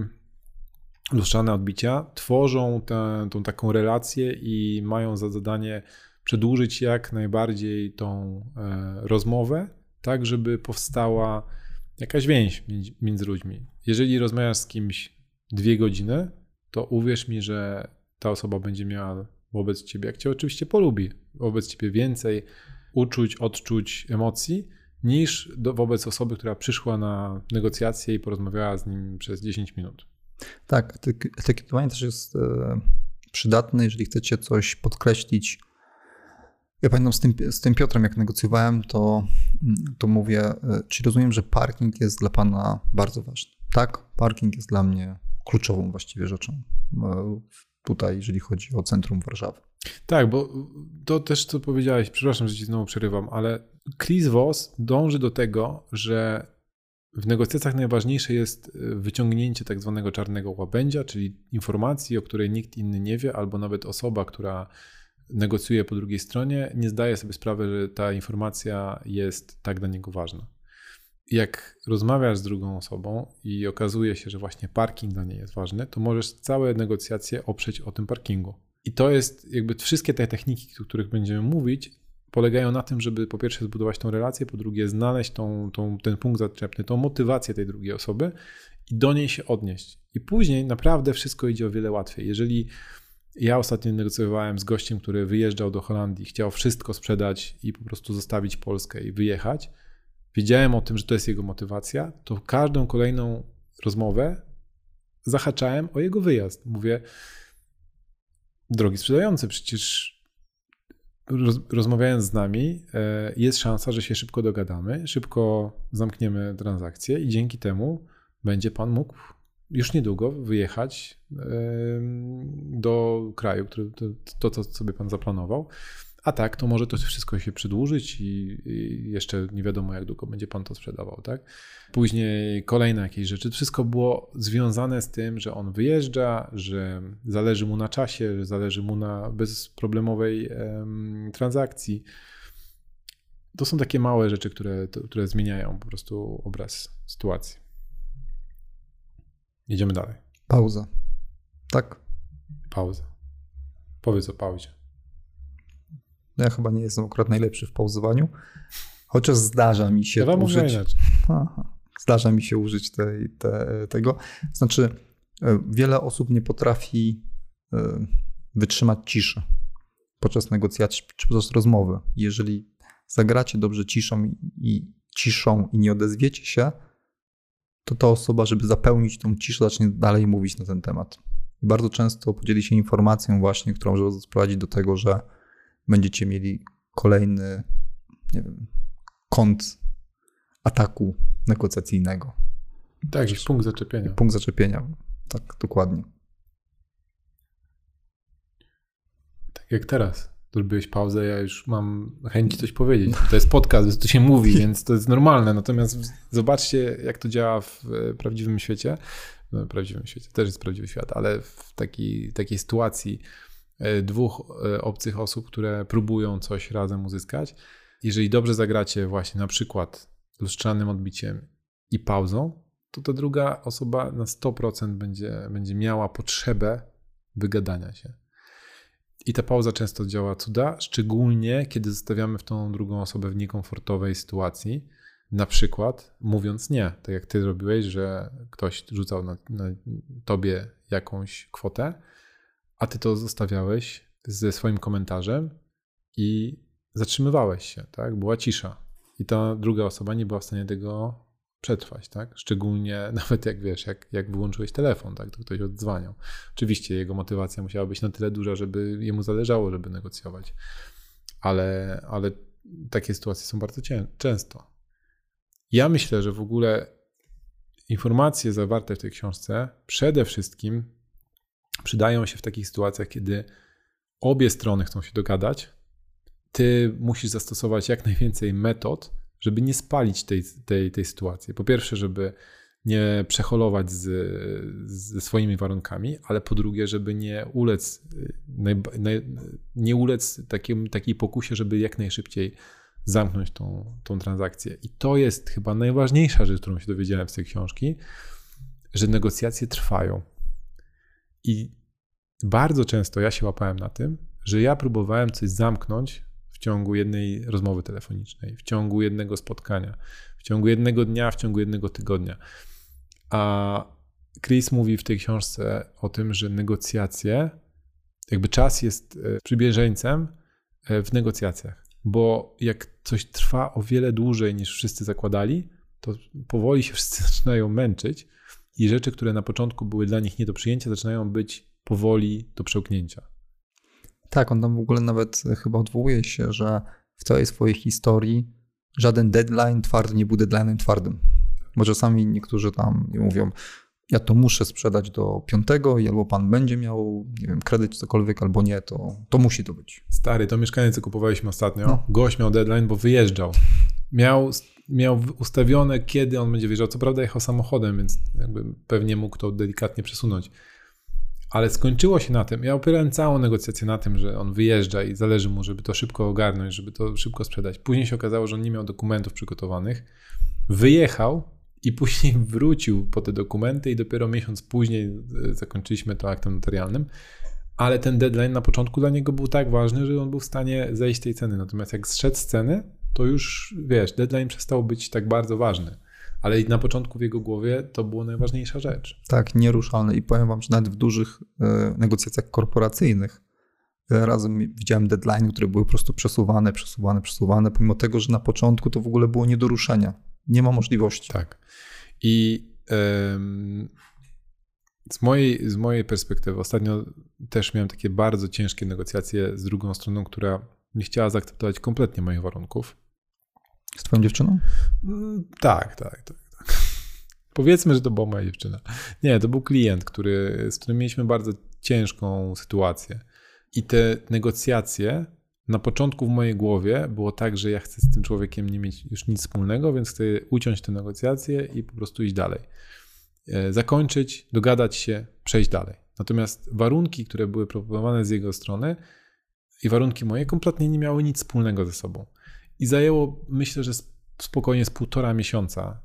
lustrzane odbicia tworzą tę, tą taką relację i mają za zadanie przedłużyć jak najbardziej tą e, rozmowę, tak żeby powstała jakaś więź między, między ludźmi. Jeżeli rozmawiasz z kimś dwie godziny, to uwierz mi, że ta osoba będzie miała wobec ciebie, jak cię oczywiście polubi, wobec ciebie więcej uczuć, odczuć, emocji, niż do, wobec osoby, która przyszła na negocjacje i porozmawiała z nim przez dziesięć minut. Tak, etykietowanie też jest przydatne, jeżeli chcecie coś podkreślić. Ja pamiętam z tym, z tym Piotrem, jak negocjowałem, to, to mówię, czy rozumiem, że parking jest dla pana bardzo ważny? Tak, parking jest dla mnie kluczową właściwie rzeczą tutaj, jeżeli chodzi o centrum Warszawy. Tak, bo to też, co powiedziałeś, przepraszam, że ci znowu przerywam, ale Chris Voss dąży do tego, że w negocjacjach najważniejsze jest wyciągnięcie tak zwanego czarnego łabędzia, czyli informacji, o której nikt inny nie wie, albo nawet osoba, która negocjuje po drugiej stronie, nie zdaje sobie sprawy, że ta informacja jest tak dla niego ważna. Jak rozmawiasz z drugą osobą i okazuje się, że właśnie parking dla niej jest ważny, to możesz całe negocjacje oprzeć o tym parkingu. I to jest jakby wszystkie te techniki, o których będziemy mówić, polegają na tym, żeby po pierwsze zbudować tą relację, po drugie znaleźć tą, tą, ten punkt zaczepny, tą motywację tej drugiej osoby i do niej się odnieść. I później naprawdę wszystko idzie o wiele łatwiej. Jeżeli ja ostatnio negocjowałem z gościem, który wyjeżdżał do Holandii, chciał wszystko sprzedać i po prostu zostawić Polskę i wyjechać, wiedziałem o tym, że to jest jego motywacja, to każdą kolejną rozmowę zahaczałem o jego wyjazd. Mówię, drogi sprzedający, przecież roz, rozmawiając z nami jest szansa, że się szybko dogadamy, szybko zamkniemy transakcję i dzięki temu będzie pan mógł już niedługo wyjechać do kraju, który to, co sobie pan zaplanował. A tak, to może to wszystko się przedłużyć i, i jeszcze nie wiadomo, jak długo będzie pan to sprzedawał, tak? Później kolejne jakieś rzeczy. Wszystko było związane z tym, że on wyjeżdża, że zależy mu na czasie, że zależy mu na bezproblemowej em, transakcji. To są takie małe rzeczy, które, to, które zmieniają po prostu obraz sytuacji. Jedziemy dalej. Pauza. Tak? Pauza. Powiedz o pauzie. Ja chyba nie jestem akurat najlepszy w pauzowaniu, chociaż zdarza mi się ja użyć. Aha, zdarza mi się użyć tej, te, tego. Znaczy, wiele osób nie potrafi wytrzymać ciszy podczas negocjacji czy podczas rozmowy. Jeżeli zagracie dobrze ciszą i ciszą i nie odezwiecie się, to ta osoba, żeby zapełnić tą ciszę, zacznie dalej mówić na ten temat. I bardzo często podzieli się informacją właśnie, która może sprowadzić do tego, że będziecie mieli kolejny, nie wiem, kąt ataku negocjacyjnego. Tak, jakiś punkt zaczepienia. Punkt zaczepienia, tak, dokładnie. Tak jak teraz. Zrobiłeś pauzę, ja już mam chęć coś powiedzieć. To jest podcast, to się mówi, więc to jest normalne. Natomiast zobaczcie, jak to działa w prawdziwym świecie. No, w prawdziwym świecie też jest prawdziwy świat, ale w taki, takiej sytuacji dwóch obcych osób, które próbują coś razem uzyskać. Jeżeli dobrze zagracie właśnie na przykład lustrzanym odbiciem i pauzą, to ta druga osoba na sto procent będzie, będzie miała potrzebę wygadania się. I ta pauza często działa cuda, szczególnie kiedy zostawiamy w tą drugą osobę w niekomfortowej sytuacji, na przykład mówiąc nie, tak jak ty robiłeś, że ktoś rzucał na, na tobie jakąś kwotę, a ty to zostawiałeś ze swoim komentarzem i zatrzymywałeś się, tak? Była cisza i ta druga osoba nie była w stanie tego przetrwać, tak? Szczególnie nawet jak wiesz, jak, jak wyłączyłeś telefon, tak? To ktoś oddzwaniał. Oczywiście jego motywacja musiała być na tyle duża, żeby jemu zależało, żeby negocjować, ale, ale takie sytuacje są bardzo cię- często. Ja myślę, że w ogóle informacje zawarte w tej książce przede wszystkim przydają się w takich sytuacjach, kiedy obie strony chcą się dogadać. Ty musisz zastosować jak najwięcej metod, żeby nie spalić tej, tej, tej sytuacji. Po pierwsze, żeby nie przeholować z, ze swoimi warunkami, ale po drugie, żeby nie ulec, naj, naj, nie ulec takim, takiej pokusie, żeby jak najszybciej zamknąć tą, tą transakcję. I to jest chyba najważniejsza rzecz, którą się dowiedziałem z tej książki, że negocjacje trwają. I bardzo często ja się łapałem na tym, że ja próbowałem coś zamknąć w ciągu jednej rozmowy telefonicznej, w ciągu jednego spotkania, w ciągu jednego dnia, w ciągu jednego tygodnia. A Chris mówi w tej książce o tym, że negocjacje, jakby czas jest przybieżeńcem w negocjacjach, bo jak coś trwa o wiele dłużej niż wszyscy zakładali, to powoli się wszyscy zaczynają męczyć i rzeczy, które na początku były dla nich nie do przyjęcia, zaczynają być powoli do przełknięcia. Tak, on tam w ogóle nawet chyba odwołuje się, że w całej swojej historii żaden deadline twardy nie był deadline'em twardym. Bo czasami niektórzy tam mówią, ja to muszę sprzedać do piątego i albo pan będzie miał, nie wiem, kredyt cokolwiek, albo nie, to, to musi to być. Stary, to mieszkanie, co kupowaliśmy ostatnio, no. Gość miał deadline, bo wyjeżdżał. Miał, miał ustawione, kiedy on będzie wyjeżdżał. Co prawda jechał samochodem, więc jakby pewnie mógł to delikatnie przesunąć. Ale skończyło się na tym, ja opierałem całą negocjację na tym, że on wyjeżdża i zależy mu, żeby to szybko ogarnąć, żeby to szybko sprzedać. Później się okazało, że on nie miał dokumentów przygotowanych. Wyjechał i później wrócił po te dokumenty i dopiero miesiąc później zakończyliśmy to aktem notarialnym. Ale ten deadline na początku dla niego był tak ważny, że on był w stanie zejść z tej ceny. Natomiast jak zszedł z ceny, to już wiesz, deadline przestał być tak bardzo ważny. Ale na początku w jego głowie to była najważniejsza rzecz. Tak, nieruszalne. I powiem wam, że nawet w dużych negocjacjach korporacyjnych razem widziałem deadline, które były po prostu przesuwane, przesuwane, przesuwane, pomimo tego, że na początku to w ogóle było nie do ruszenia. Nie ma możliwości. Tak. I ym, z, mojej, z mojej perspektywy ostatnio też miałem takie bardzo ciężkie negocjacje z drugą stroną, która nie chciała zaakceptować kompletnie moich warunków. Z twoją dziewczyną? Tak, tak, tak. tak. Powiedzmy, że to była moja dziewczyna. Nie, to był klient, który, z którym mieliśmy bardzo ciężką sytuację. I te negocjacje na początku w mojej głowie było tak, że ja chcę z tym człowiekiem nie mieć już nic wspólnego, więc chcę uciąć te negocjacje i po prostu iść dalej. Zakończyć, dogadać się, przejść dalej. Natomiast warunki, które były proponowane z jego strony i warunki moje kompletnie nie miały nic wspólnego ze sobą. I zajęło, myślę, że spokojnie z półtora miesiąca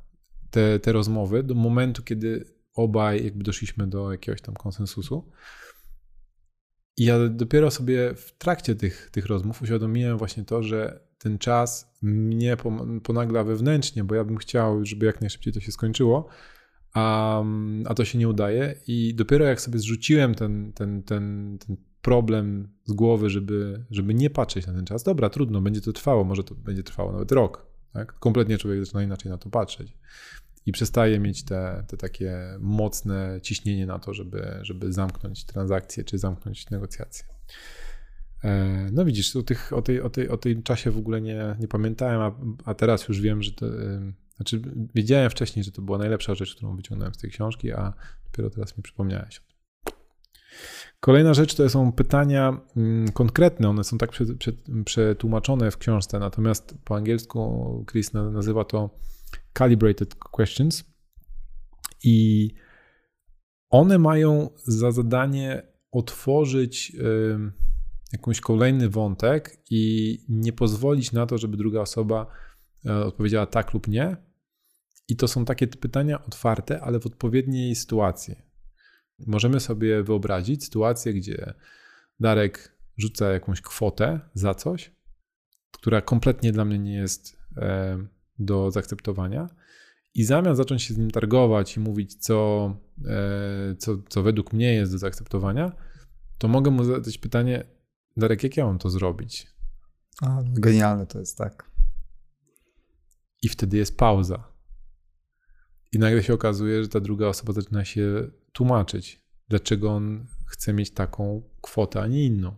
te, te rozmowy do momentu, kiedy obaj jakby doszliśmy do jakiegoś tam konsensusu. I ja dopiero sobie w trakcie tych, tych rozmów uświadomiłem właśnie to, że ten czas mnie ponagla wewnętrznie, bo ja bym chciał, żeby jak najszybciej to się skończyło, a, a to się nie udaje. I dopiero jak sobie zrzuciłem ten, ten, ten, ten problem z głowy, żeby, żeby nie patrzeć na ten czas. Dobra, trudno, będzie to trwało, może to będzie trwało nawet rok. Tak? Kompletnie człowiek zaczyna inaczej na to patrzeć i przestaje mieć te, te takie mocne ciśnienie na to, żeby, żeby zamknąć transakcję czy zamknąć negocjacje. No widzisz, o, tych, o, tej, o, tej, o tej czasie w ogóle nie, nie pamiętałem, a, a teraz już wiem, że to, znaczy wiedziałem wcześniej, że to była najlepsza rzecz, którą wyciągnąłem z tej książki, a dopiero teraz mi przypomniałeś o tym. Kolejna rzecz to są pytania konkretne, one są tak przetłumaczone w książce, natomiast po angielsku Chris nazywa to calibrated questions i one mają za zadanie otworzyć jakiś kolejny wątek i nie pozwolić na to, żeby druga osoba odpowiedziała tak lub nie. I to są takie pytania otwarte, ale w odpowiedniej sytuacji. Możemy sobie wyobrazić sytuację, gdzie Darek rzuca jakąś kwotę za coś, która kompletnie dla mnie nie jest do zaakceptowania i zamiast zacząć się z nim targować i mówić, co, co, co według mnie jest do zaakceptowania, to mogę mu zadać pytanie, Darek, jak ja mam to zrobić? A, genialne to jest, tak. I wtedy jest pauza. I nagle się okazuje, że ta druga osoba zaczyna się tłumaczyć, dlaczego on chce mieć taką kwotę, a nie inną.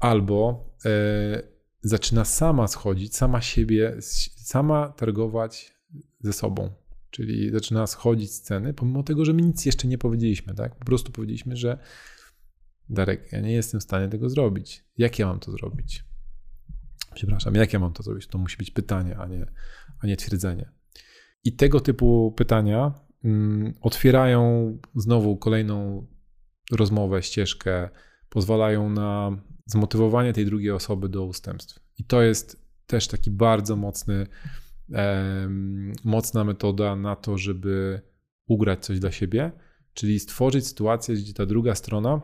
Albo e, zaczyna sama schodzić, sama siebie, sama targować ze sobą. Czyli zaczyna schodzić z ceny, pomimo tego, że my nic jeszcze nie powiedzieliśmy. Tak? Po prostu powiedzieliśmy, że Darek, ja nie jestem w stanie tego zrobić. Jak ja mam to zrobić? Przepraszam, jak ja mam to zrobić? To musi być pytanie, a nie, a nie twierdzenie. I tego typu pytania otwierają znowu kolejną rozmowę, ścieżkę, pozwalają na zmotywowanie tej drugiej osoby do ustępstw. I to jest też taki bardzo mocny, e, mocna metoda na to, żeby ugrać coś dla siebie, czyli stworzyć sytuację, gdzie ta druga strona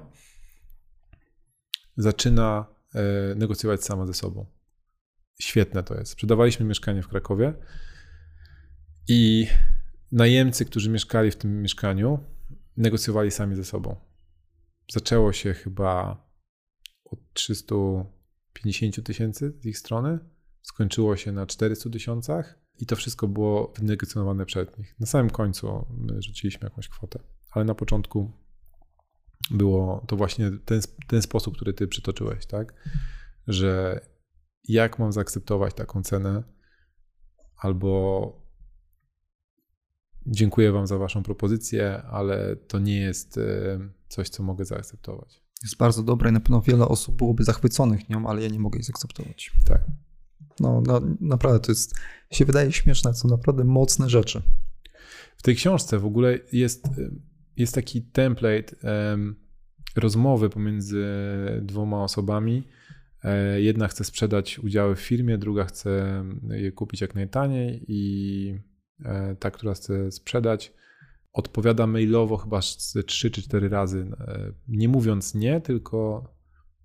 zaczyna e, negocjować sama ze sobą. Świetne to jest. Sprzedawaliśmy mieszkanie w Krakowie. I najemcy, którzy mieszkali w tym mieszkaniu, negocjowali sami ze sobą. Zaczęło się chyba od trzystu pięćdziesięciu tysięcy z ich strony skończyło się na czterystu tysiącach i to wszystko było wynegocjonowane przed nich. Na samym końcu my rzuciliśmy jakąś kwotę, ale na początku było to właśnie ten, ten sposób, który ty przytoczyłeś, tak? Że jak mam zaakceptować taką cenę, albo dziękuję wam za waszą propozycję, ale to nie jest coś, co mogę zaakceptować. Jest bardzo dobra i na pewno wiele osób byłoby zachwyconych nią, ale ja nie mogę jej zaakceptować. Tak. No, na, naprawdę to jest, się wydaje śmieszne, są naprawdę mocne rzeczy. W tej książce w ogóle jest, jest taki template um, rozmowy pomiędzy dwoma osobami. Jedna chce sprzedać udziały w firmie, druga chce je kupić jak najtaniej i ta, która chce sprzedać, odpowiada mailowo chyba trzy czy cztery razy, nie mówiąc nie, tylko,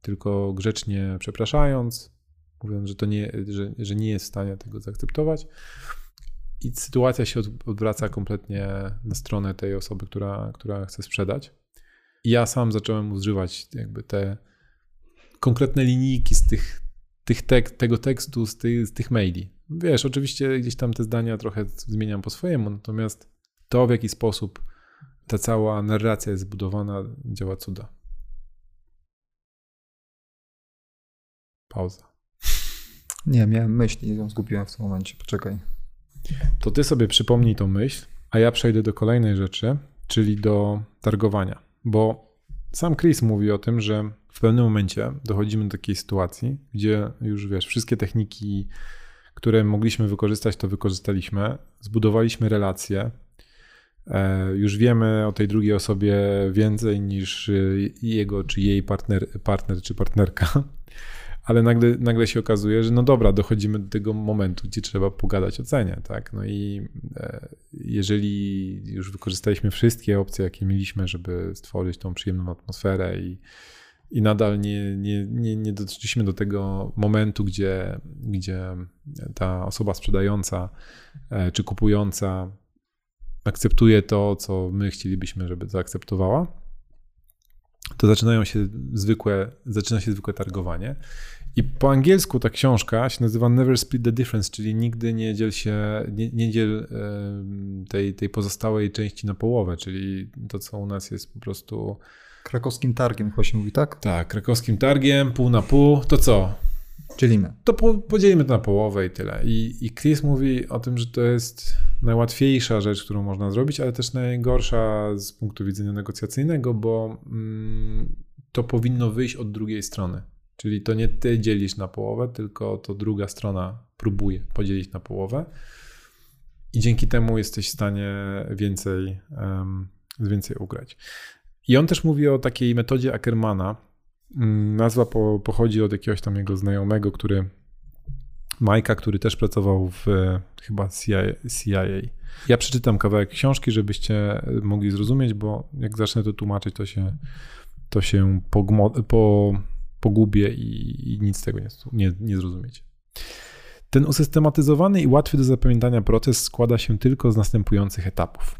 tylko grzecznie przepraszając, mówiąc, że, to nie, że, że nie jest w stanie tego zaakceptować. I sytuacja się odwraca kompletnie na stronę tej osoby, która, która chce sprzedać. I ja sam zacząłem używać jakby te konkretne linijki z tych, tych tek, tego tekstu, z tych, z tych maili. Wiesz, oczywiście gdzieś tam te zdania trochę zmieniam po swojemu, natomiast to, w jaki sposób ta cała narracja jest zbudowana, działa cuda. Pauza. Nie, miałem myśl i ją zgubiłem w tym momencie. Poczekaj. To ty sobie przypomnij tą myśl, a ja przejdę do kolejnej rzeczy, czyli do targowania. Bo sam Chris mówi o tym, że w pewnym momencie dochodzimy do takiej sytuacji, gdzie już wiesz, wszystkie techniki, które mogliśmy wykorzystać, to wykorzystaliśmy. Zbudowaliśmy relacje. Już wiemy o tej drugiej osobie więcej niż jego czy jej partner, partner czy partnerka. Ale nagle, nagle się okazuje, że no dobra, dochodzimy do tego momentu, gdzie trzeba pogadać o cenie, tak? No i jeżeli już wykorzystaliśmy wszystkie opcje, jakie mieliśmy, żeby stworzyć tą przyjemną atmosferę i, i nadal nie, nie, nie, nie dotarliśmy do tego momentu, gdzie, gdzie ta osoba sprzedająca czy kupująca akceptuje to, co my chcielibyśmy, żeby zaakceptowała, to zaczynają się zwykłe, zaczyna się zwykłe targowanie. I po angielsku ta książka się nazywa Never Split the Difference, czyli nigdy nie dziel się, nie, nie dziel tej, tej pozostałej części na połowę, czyli to, co u nas jest po prostu... Krakowskim targiem chyba się mówi, tak? Tak, krakowskim targiem, pół na pół, to co? Dzielimy. To po, podzielimy to na połowę i tyle. I, i Chris mówi o tym, że to jest najłatwiejsza rzecz, którą można zrobić, ale też najgorsza z punktu widzenia negocjacyjnego, bo mm, to powinno wyjść od drugiej strony. Czyli to nie ty dzielisz na połowę, tylko to druga strona próbuje podzielić na połowę i dzięki temu jesteś w stanie więcej, um, więcej ugrać. I on też mówi o takiej metodzie Ackermana. Nazwa po, pochodzi od jakiegoś tam jego znajomego, który Majka, który też pracował w chyba C I A. Ja przeczytam kawałek książki, żebyście mogli zrozumieć, bo jak zacznę to tłumaczyć, to się, to się pogmo, po, pogubię i, i nic z tego nie, nie, nie zrozumiecie. Ten usystematyzowany i łatwy do zapamiętania proces składa się tylko z następujących etapów.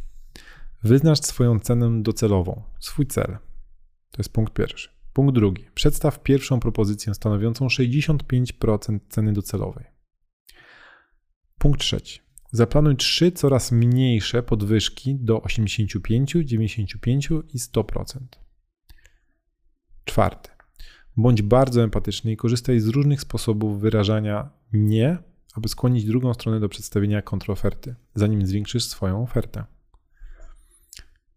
Wyznacz swoją cenę docelową, swój cel. To jest punkt pierwszy. Punkt drugi. Przedstaw pierwszą propozycję stanowiącą sześćdziesiąt pięć procent ceny docelowej. Punkt trzeci. Zaplanuj trzy coraz mniejsze podwyżki do osiemdziesiąt pięć, dziewięćdziesiąt pięć i sto procent. Czwarty. Bądź bardzo empatyczny i korzystaj z różnych sposobów wyrażania nie, aby skłonić drugą stronę do przedstawienia kontroferty, zanim zwiększysz swoją ofertę.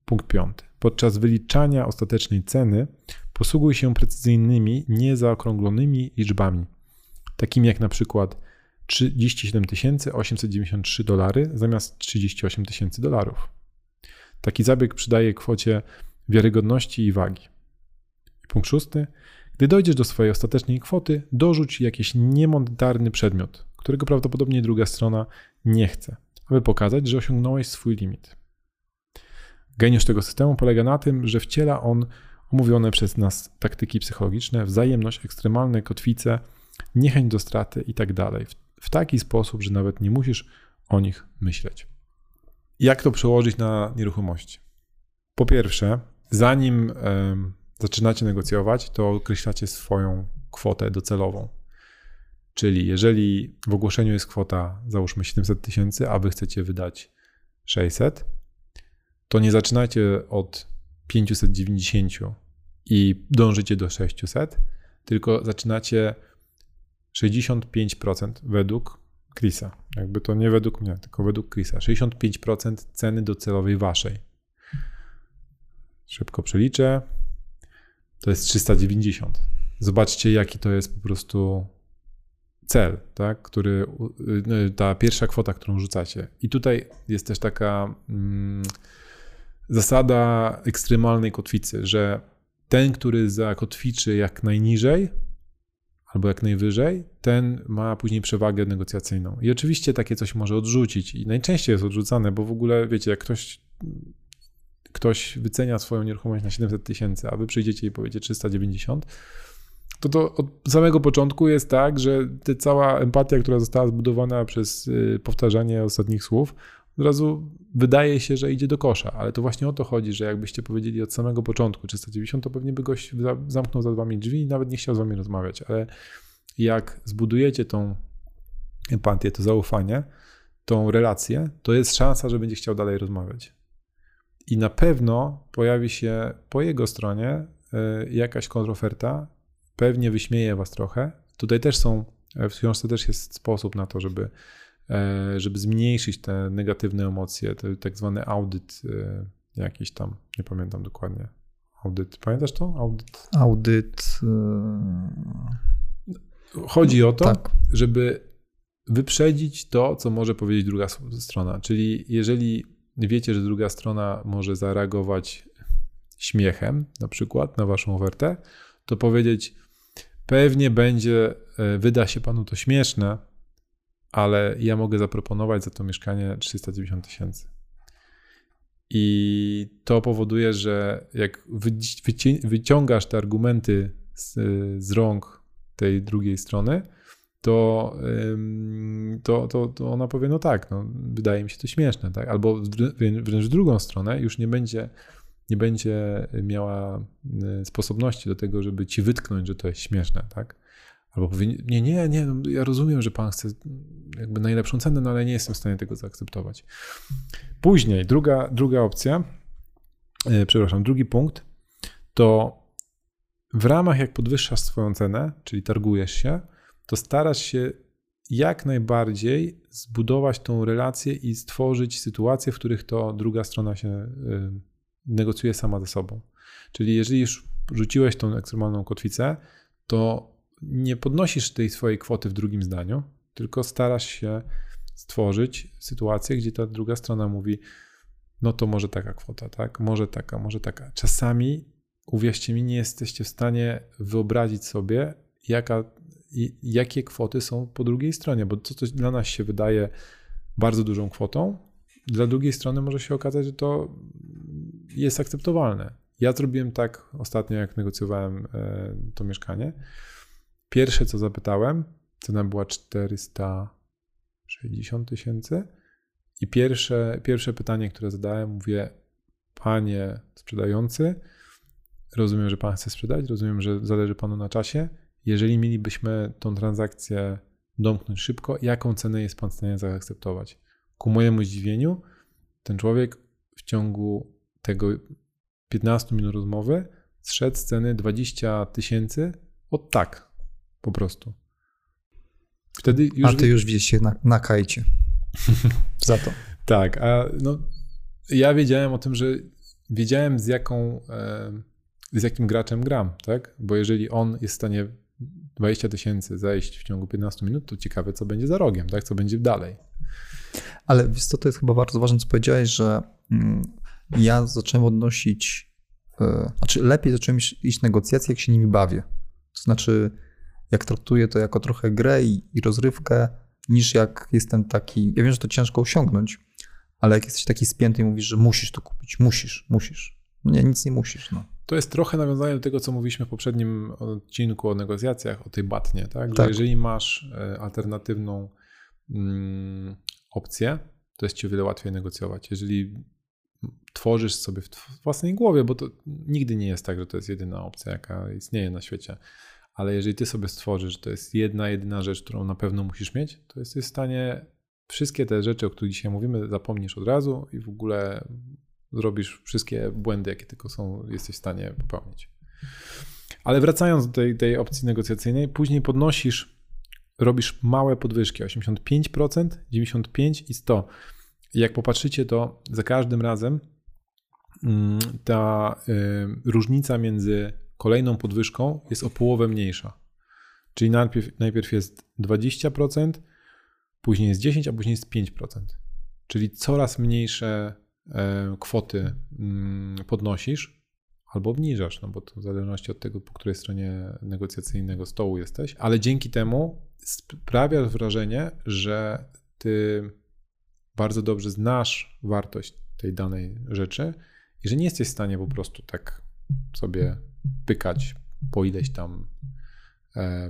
Punkt piąty. Podczas wyliczania ostatecznej ceny posługuj się precyzyjnymi, niezaokrąglonymi liczbami, takimi jak na przykład trzydzieści siedem tysięcy osiemset dziewięćdziesiąt trzy dolary zamiast trzydzieści osiem tysięcy dolarów. Taki zabieg przydaje kwocie wiarygodności i wagi. Punkt szósty. Gdy dojdziesz do swojej ostatecznej kwoty, dorzuć jakiś niemonetarny przedmiot, którego prawdopodobnie druga strona nie chce, aby pokazać, że osiągnąłeś swój limit. Geniusz tego systemu polega na tym, że wciela on omówione przez nas taktyki psychologiczne, wzajemność, ekstremalne kotwice, niechęć do straty i tak dalej. W taki sposób, że nawet nie musisz o nich myśleć. Jak to przełożyć na nieruchomości? Po pierwsze, zanim y, zaczynacie negocjować, to określacie swoją kwotę docelową. Czyli jeżeli w ogłoszeniu jest kwota, załóżmy siedemset tysięcy, a wy chcecie wydać sześćset, to nie zaczynajcie od pięćset dziewięćdziesiąt i dążycie do sześciuset, tylko zaczynacie sześćdziesiąt pięć procent według Chrisa. Jakby to nie według mnie, tylko według Chrisa. sześćdziesiąt pięć procent ceny docelowej waszej. Szybko przeliczę. To jest trzysta dziewięćdziesiąt. Zobaczcie, jaki to jest po prostu cel, tak? Który, ta pierwsza kwota, którą rzucacie. I tutaj jest też taka mm, zasada ekstremalnej kotwicy, że ten, który zakotwiczy jak najniżej albo jak najwyżej, ten ma później przewagę negocjacyjną. I oczywiście takie coś może odrzucić i najczęściej jest odrzucane, bo w ogóle wiecie, jak ktoś, ktoś wycenia swoją nieruchomość na siedemset tysięcy, a wy przyjdziecie i powiecie trzysta dziewięćdziesiąt, to to od samego początku jest tak, że ta cała empatia, która została zbudowana przez powtarzanie ostatnich słów, od razu wydaje się, że idzie do kosza, ale to właśnie o to chodzi, że jakbyście powiedzieli od samego początku trzysta dziewięćdziesiąt, to pewnie by gość zamknął za wami drzwi i nawet nie chciał z wami rozmawiać, ale jak zbudujecie tą empatię, to zaufanie, tą relację, to jest szansa, że będzie chciał dalej rozmawiać. I na pewno pojawi się po jego stronie jakaś kontroferta, pewnie wyśmieje was trochę. Tutaj też są, w książce też jest sposób na to, żeby żeby zmniejszyć te negatywne emocje, te, tak zwany audyt jakiś tam, nie pamiętam dokładnie. Audyt, pamiętasz to? Audyt. Audyt. Chodzi o to, tak, żeby wyprzedzić to, co może powiedzieć druga strona. Czyli jeżeli wiecie, że druga strona może zareagować śmiechem, na przykład na waszą ofertę, to powiedzieć, pewnie będzie, wyda się panu to śmieszne, ale ja mogę zaproponować za to mieszkanie trzysta dziewięćdziesiąt tysięcy. I to powoduje, że jak wyciągasz te argumenty z, z rąk tej drugiej strony, to, to, to, to ona powie, no tak, no, wydaje mi się to śmieszne, tak? Albo wręcz w drugą stronę już nie będzie, nie będzie miała sposobności do tego, żeby ci wytknąć, że to jest śmieszne, tak? Albo powie, nie, nie, nie, ja rozumiem, że pan chce jakby najlepszą cenę, no ale nie jestem w stanie tego zaakceptować. Później druga, druga opcja, yy, przepraszam, drugi punkt, to w ramach jak podwyższasz swoją cenę, czyli targujesz się, to starasz się jak najbardziej zbudować tą relację i stworzyć sytuacje, w których to druga strona się yy, negocjuje sama ze sobą. Czyli jeżeli już rzuciłeś tą ekstremalną kotwicę, to nie podnosisz tej swojej kwoty w drugim zdaniu, tylko starasz się stworzyć sytuację, gdzie ta druga strona mówi, no to może taka kwota, tak? Może taka, może taka. Czasami, uwierzcie mi, nie jesteście w stanie wyobrazić sobie, jaka, jakie kwoty są po drugiej stronie, bo to, co dla nas się wydaje bardzo dużą kwotą, dla drugiej strony może się okazać, że to jest akceptowalne. Ja zrobiłem tak ostatnio, jak negocjowałem to mieszkanie. Pierwsze, co zapytałem, cena była czterysta sześćdziesiąt tysięcy i pierwsze, pierwsze pytanie, które zadałem, mówię, panie sprzedający, rozumiem, że pan chce sprzedać, rozumiem, że zależy panu na czasie. Jeżeli mielibyśmy tą transakcję domknąć szybko, jaką cenę jest pan w stanie zaakceptować? Ku mojemu zdziwieniu, ten człowiek w ciągu tego piętnastu minut rozmowy zszedł z ceny dwadzieścia tysięcy od tak. Po prostu. Wtedy już... A ty już wiecie, na, na kajcie. Za to. Tak, a no, ja wiedziałem o tym, że wiedziałem z jaką, z jakim graczem gram, tak? Bo jeżeli on jest w stanie dwadzieścia tysięcy zejść w ciągu piętnastu minut, to ciekawe, co będzie za rogiem, tak? Co będzie dalej. Ale wiesz co, to jest chyba bardzo ważne, co powiedziałeś, że ja zacząłem odnosić, znaczy lepiej zacząłem iść, iść negocjacje, jak się nimi bawię. To znaczy... jak traktuję to jako trochę grę i, i rozrywkę, niż jak jestem taki, ja wiem, że to ciężko osiągnąć, ale jak jesteś taki spięty i mówisz, że musisz to kupić, musisz, musisz. Nie, nic nie musisz. No. To jest trochę nawiązanie do tego, co mówiliśmy w poprzednim odcinku o negocjacjach, o tej batnie, tak? Że tak. Jeżeli masz alternatywną mm, opcję, to jest ci o wiele łatwiej negocjować. Jeżeli tworzysz sobie w własnej głowie, bo to nigdy nie jest tak, że to jest jedyna opcja, jaka istnieje na świecie. ale jeżeli ty sobie stworzysz, to jest jedna, jedyna rzecz, którą na pewno musisz mieć, to jesteś w stanie wszystkie te rzeczy, o których dzisiaj mówimy, zapomnisz od razu i w ogóle zrobisz wszystkie błędy, jakie tylko są, jesteś w stanie popełnić. Ale wracając do tej, tej opcji negocjacyjnej, później podnosisz, robisz małe podwyżki, osiemdziesiąt pięć procent, dziewięćdziesiąt pięć procent i sto procent. Jak popatrzycie, to za każdym razem ta y, różnica między kolejną podwyżką jest o połowę mniejsza. Czyli najpierw, najpierw jest dwadzieścia procent, później jest dziesięć procent, a później jest pięć procent. Czyli coraz mniejsze y, kwoty y, podnosisz albo obniżasz, no bo to w zależności od tego, po której stronie negocjacyjnego stołu jesteś, ale dzięki temu sprawiasz wrażenie, że ty bardzo dobrze znasz wartość tej danej rzeczy i że nie jesteś w stanie po prostu tak sobie pykać po ileś tam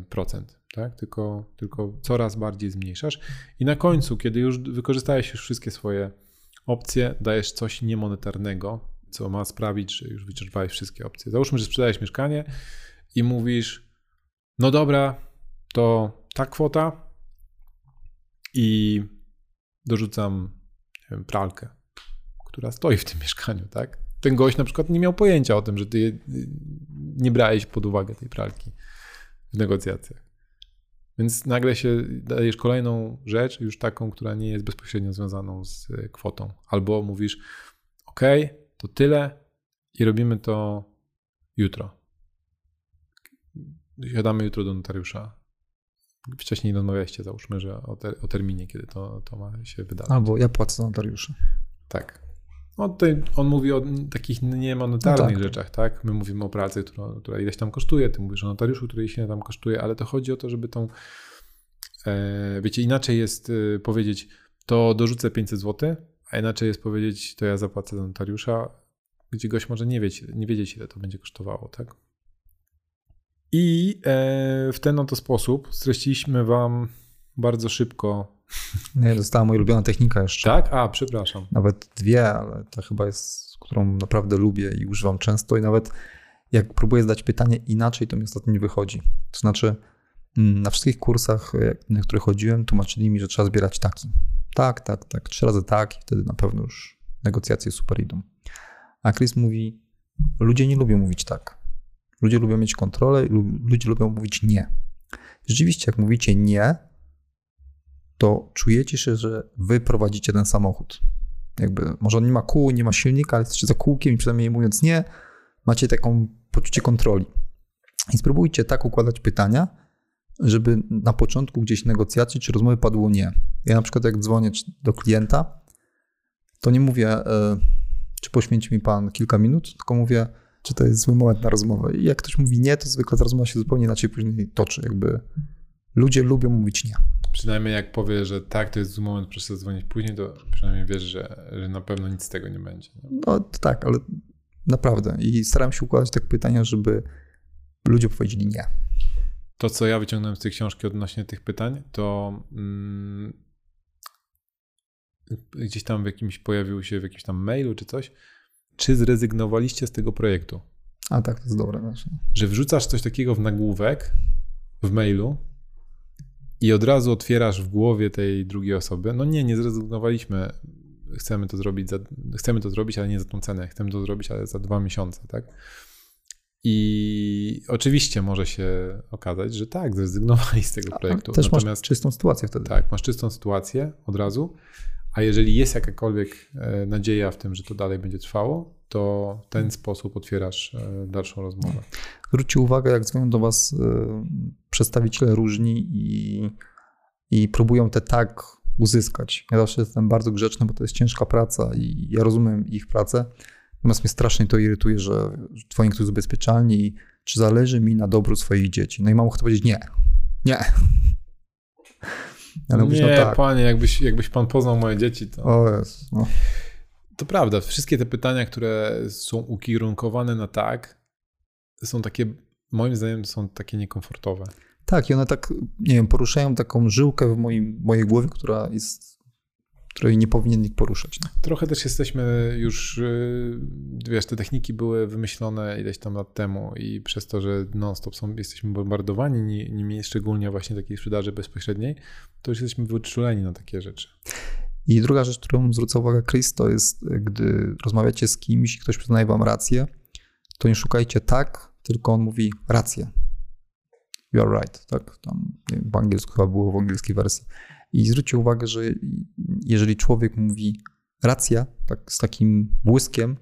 procent, tak? Tylko, tylko coraz bardziej zmniejszasz i na końcu, kiedy już wykorzystałeś już wszystkie swoje opcje, dajesz coś niemonetarnego, co ma sprawić, że już wyczerpałeś wszystkie opcje. Załóżmy, że sprzedałeś mieszkanie i mówisz, no dobra, to ta kwota i dorzucam, nie wiem, pralkę, która stoi w tym mieszkaniu, tak? Ten gość na przykład nie miał pojęcia o tym, że ty nie brałeś pod uwagę tej pralki w negocjacjach. Więc nagle się dajesz kolejną rzecz, już taką, która nie jest bezpośrednio związaną z kwotą. Albo mówisz, ok, to tyle i robimy to jutro. Siadamy jutro do notariusza. Wcześniej rozmawialiście, załóżmy, że o, ter- o terminie, kiedy to, to ma się wydarzyć. Albo ja płacę notariusza. Tak. No tutaj on mówi o takich niemonetarnych no tak. rzeczach, tak? My mówimy o pracy, która, która ileś tam kosztuje, ty mówisz o notariuszu, który się tam kosztuje, ale to chodzi o to, żeby tą, e, wiecie, inaczej jest e, powiedzieć, to dorzucę pięćset złotych, a inaczej jest powiedzieć, to ja zapłacę za notariusza, gdzie gość może nie wiedzieć, nie wiedzieć, ile to będzie kosztowało, tak? I e, w ten oto sposób streściliśmy wam bardzo szybko. Nie, została moja ulubiona technika jeszcze. Tak? A, przepraszam. Nawet dwie, ale ta chyba jest, którą naprawdę lubię i używam często i nawet jak próbuję zadać pytanie inaczej, to mi ostatnio nie wychodzi. To znaczy na wszystkich kursach, na które chodziłem, tłumaczyli mi, że trzeba zbierać taki. Tak, tak, tak. Trzy razy tak i wtedy na pewno już negocjacje super idą. A Chris mówi, ludzie nie lubią mówić tak. Ludzie lubią mieć kontrolę i ludzie lubią mówić nie. Rzeczywiście, jak mówicie nie, to czujecie się, że wy prowadzicie ten samochód. Jakby, może on nie ma kół, nie ma silnika, ale jesteście za kółkiem i przynajmniej mówiąc nie, macie taką poczucie kontroli. I spróbujcie tak układać pytania, żeby na początku gdzieś negocjacji czy rozmowy padło nie. Ja na przykład jak dzwonię do klienta, to nie mówię, czy poświęci mi pan kilka minut, tylko mówię, czy to jest zły moment na rozmowę. I jak ktoś mówi nie, to zwykle ta rozmowa się zupełnie inaczej później toczy. Jakby ludzie lubią mówić nie. Przynajmniej jak powie, że tak, to jest zły moment, proszę zadzwonić później, to przynajmniej wiesz, że, że na pewno nic z tego nie będzie. Nie? No tak, ale naprawdę. I staram się układać tak pytania, żeby ludzie powiedzieli nie. To, co ja wyciągnąłem z tej książki odnośnie tych pytań, to mm, gdzieś tam w jakimś pojawił się w jakimś tam mailu czy coś, czy zrezygnowaliście z tego projektu? A tak, to jest dobre. Właśnie. Że wrzucasz coś takiego w nagłówek w mailu i od razu otwierasz w głowie tej drugiej osoby. No nie, nie zrezygnowaliśmy. Chcemy to zrobić, za, chcemy to zrobić, ale nie za tą cenę. Chcemy to zrobić, ale za dwa miesiące, tak? I oczywiście może się okazać, że tak, zrezygnowali z tego projektu. A też masz Natomiast, czystą sytuację wtedy. Tak, masz czystą sytuację od razu. A jeżeli jest jakakolwiek nadzieja w tym, że to dalej będzie trwało, to w ten sposób otwierasz dalszą rozmowę. Zwróćcie uwagę, jak dzwonią do was przedstawiciele różni i, i próbują te tak uzyskać. Ja zawsze jestem bardzo grzeczny, bo to jest ciężka praca i ja rozumiem ich pracę. Natomiast mnie strasznie to irytuje, że twoi ktoś zabezpieczalni, czy zależy mi na dobru swoich dzieci. No i mam ochotę powiedzieć nie, nie. Ale mówisz, nie, no tak. Panie, jakbyś, jakbyś pan poznał moje dzieci, to... O Jezu, no. To prawda, wszystkie te pytania, które są ukierunkowane na tak, są takie, moim zdaniem, są takie niekomfortowe. Tak, i one tak, nie wiem, poruszają taką żyłkę w moim, mojej głowie, która jest której nie powinien nikt poruszać. No. Trochę też jesteśmy już, wiesz, te techniki były wymyślone ileś tam lat temu i przez to, że non-stop są, jesteśmy bombardowani nimi, szczególnie właśnie takiej sprzedaży bezpośredniej, to już jesteśmy wyczuleni na takie rzeczy. I druga rzecz, którą zwrócę uwagę, Chris, to jest, gdy rozmawiacie z kimś i ktoś przyznaje wam rację, to nie szukajcie tak, tylko on mówi rację. You are right, tak? Tam nie wiem, po angielsku chyba było, w angielskiej wersji. I zwróćcie uwagę, że jeżeli człowiek mówi racja, tak z takim błyskiem,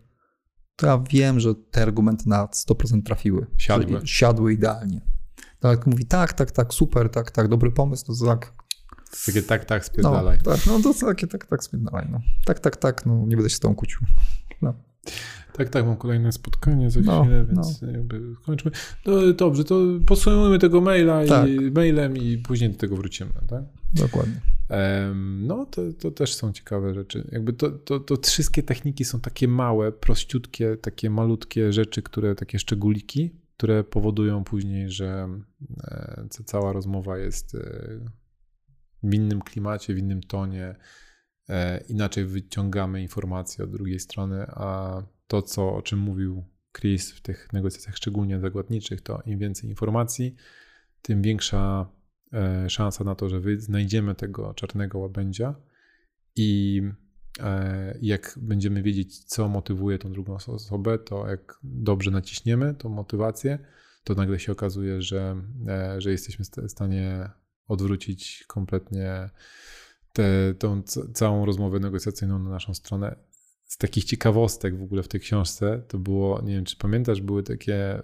to ja wiem, że te argumenty na sto procent trafiły. Siadły. Siadły idealnie. Tak, mówi tak, tak, tak, super, tak, tak, dobry pomysł, to tak. Takie tak, tak, spierdalaj. No, tak, no to takie tak, tak, spierdalaj. No. Tak, tak, tak, no nie będę się z tą kłócił. No. Tak, tak, mam kolejne spotkanie za no, chwilę, więc no. jakby kończmy. No, dobrze, to podsumujmy tego maila tak. i mailem i później do tego wrócimy, tak? Dokładnie. Um, no, to, to też są ciekawe rzeczy. Jakby to, to, to wszystkie techniki są takie małe, prościutkie, takie malutkie rzeczy, które takie szczególiki, które powodują później, że cała rozmowa jest w innym klimacie, w innym tonie. Inaczej wyciągamy informacje od drugiej strony, a to, co, o czym mówił Chris w tych negocjacjach, szczególnie zakładniczych, to im więcej informacji, tym większa szansa na to, że znajdziemy tego czarnego łabędzia i jak będziemy wiedzieć, co motywuje tą drugą osobę, to jak dobrze naciśniemy tą motywację, to nagle się okazuje, że, że jesteśmy w stanie odwrócić kompletnie Te, tą całą rozmowę negocjacyjną na naszą stronę. Z takich ciekawostek w ogóle w tej książce to było, nie wiem czy pamiętasz, były takie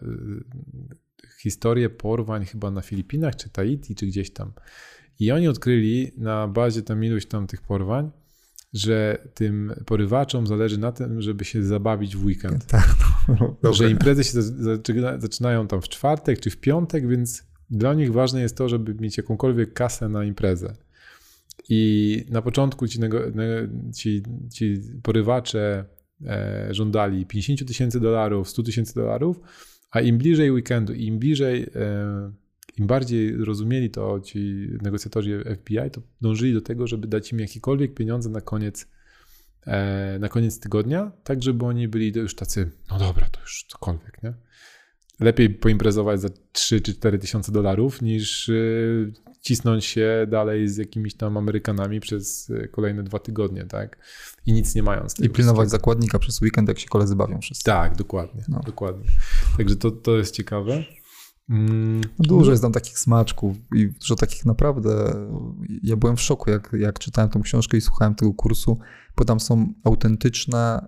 historie porwań chyba na Filipinach czy Tahiti czy gdzieś tam. I oni odkryli na bazie tam iluś tam tych porwań, że tym porywaczom zależy na tym, żeby się zabawić w weekend. Tak, no, że imprezy się zaczynają tam w czwartek czy w piątek, więc dla nich ważne jest to, żeby mieć jakąkolwiek kasę na imprezę. I na początku ci, ci, ci porywacze żądali pięćdziesiąt tysięcy dolarów, sto tysięcy dolarów, a im bliżej weekendu, im bliżej, im bardziej rozumieli to ci negocjatorzy F B I, to dążyli do tego, żeby dać im jakiekolwiek pieniądze na koniec, na koniec tygodnia, tak żeby oni byli już tacy, no dobra, to już cokolwiek, nie? Lepiej poimprezować za trzy czy cztery tysiące dolarów niż cisnąć się dalej z jakimiś tam Amerykanami przez kolejne dwa tygodnie, tak? I nic nie mając. I pilnować zakładnika przez weekend, jak się koledzy bawią wszyscy. Tak, dokładnie. No. dokładnie. Także to, to jest ciekawe. Mm. Dużo jest tam takich smaczków i dużo takich naprawdę. Ja byłem w szoku, jak, jak czytałem tą książkę i słuchałem tego kursu, bo tam są autentyczne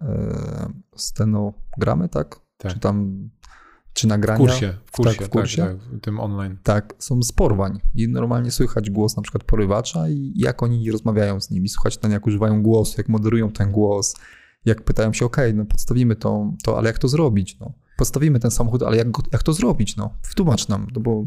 stenogramy, tak? tak. Czy tam... Czy nagrania? W kursie, w kursie, tak, w kursie. Tak, tak, tym online. Tak, są z porwań i normalnie słychać głos na przykład porywacza i jak oni rozmawiają z nimi, słychać ten, jak używają głosu, jak moderują ten głos, jak pytają się, okej, okay, no podstawimy to, to, ale jak to zrobić? No? Podstawimy ten samochód, ale jak, go, jak to zrobić? No, wytłumacz nam, no bo...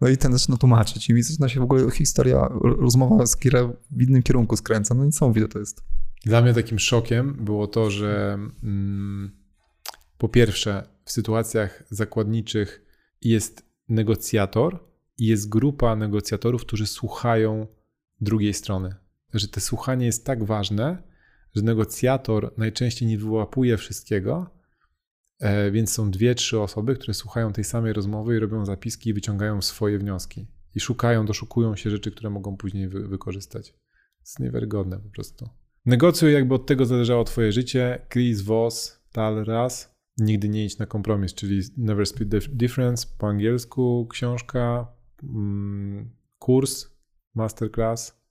No i ten zaczyna tłumaczyć i zaczyna się w ogóle historia, rozmowa z Kira w innym kierunku skręca, no niesamowite to jest. Dla mnie takim szokiem było to, że mm, po pierwsze, w sytuacjach zakładniczych jest negocjator i jest grupa negocjatorów, którzy słuchają drugiej strony. Że to słuchanie jest tak ważne, że negocjator najczęściej nie wyłapuje wszystkiego, więc są dwie, trzy osoby, które słuchają tej samej rozmowy i robią zapiski i wyciągają swoje wnioski. I szukają, doszukują się rzeczy, które mogą później wy- wykorzystać. To jest niewiarygodne po prostu. Negocjuj, jakby od tego zależało twoje życie. Chris Voss, Tal Raz. Nigdy nie idź na kompromis, czyli Never Split the Difference po angielsku, książka, kurs, masterclass,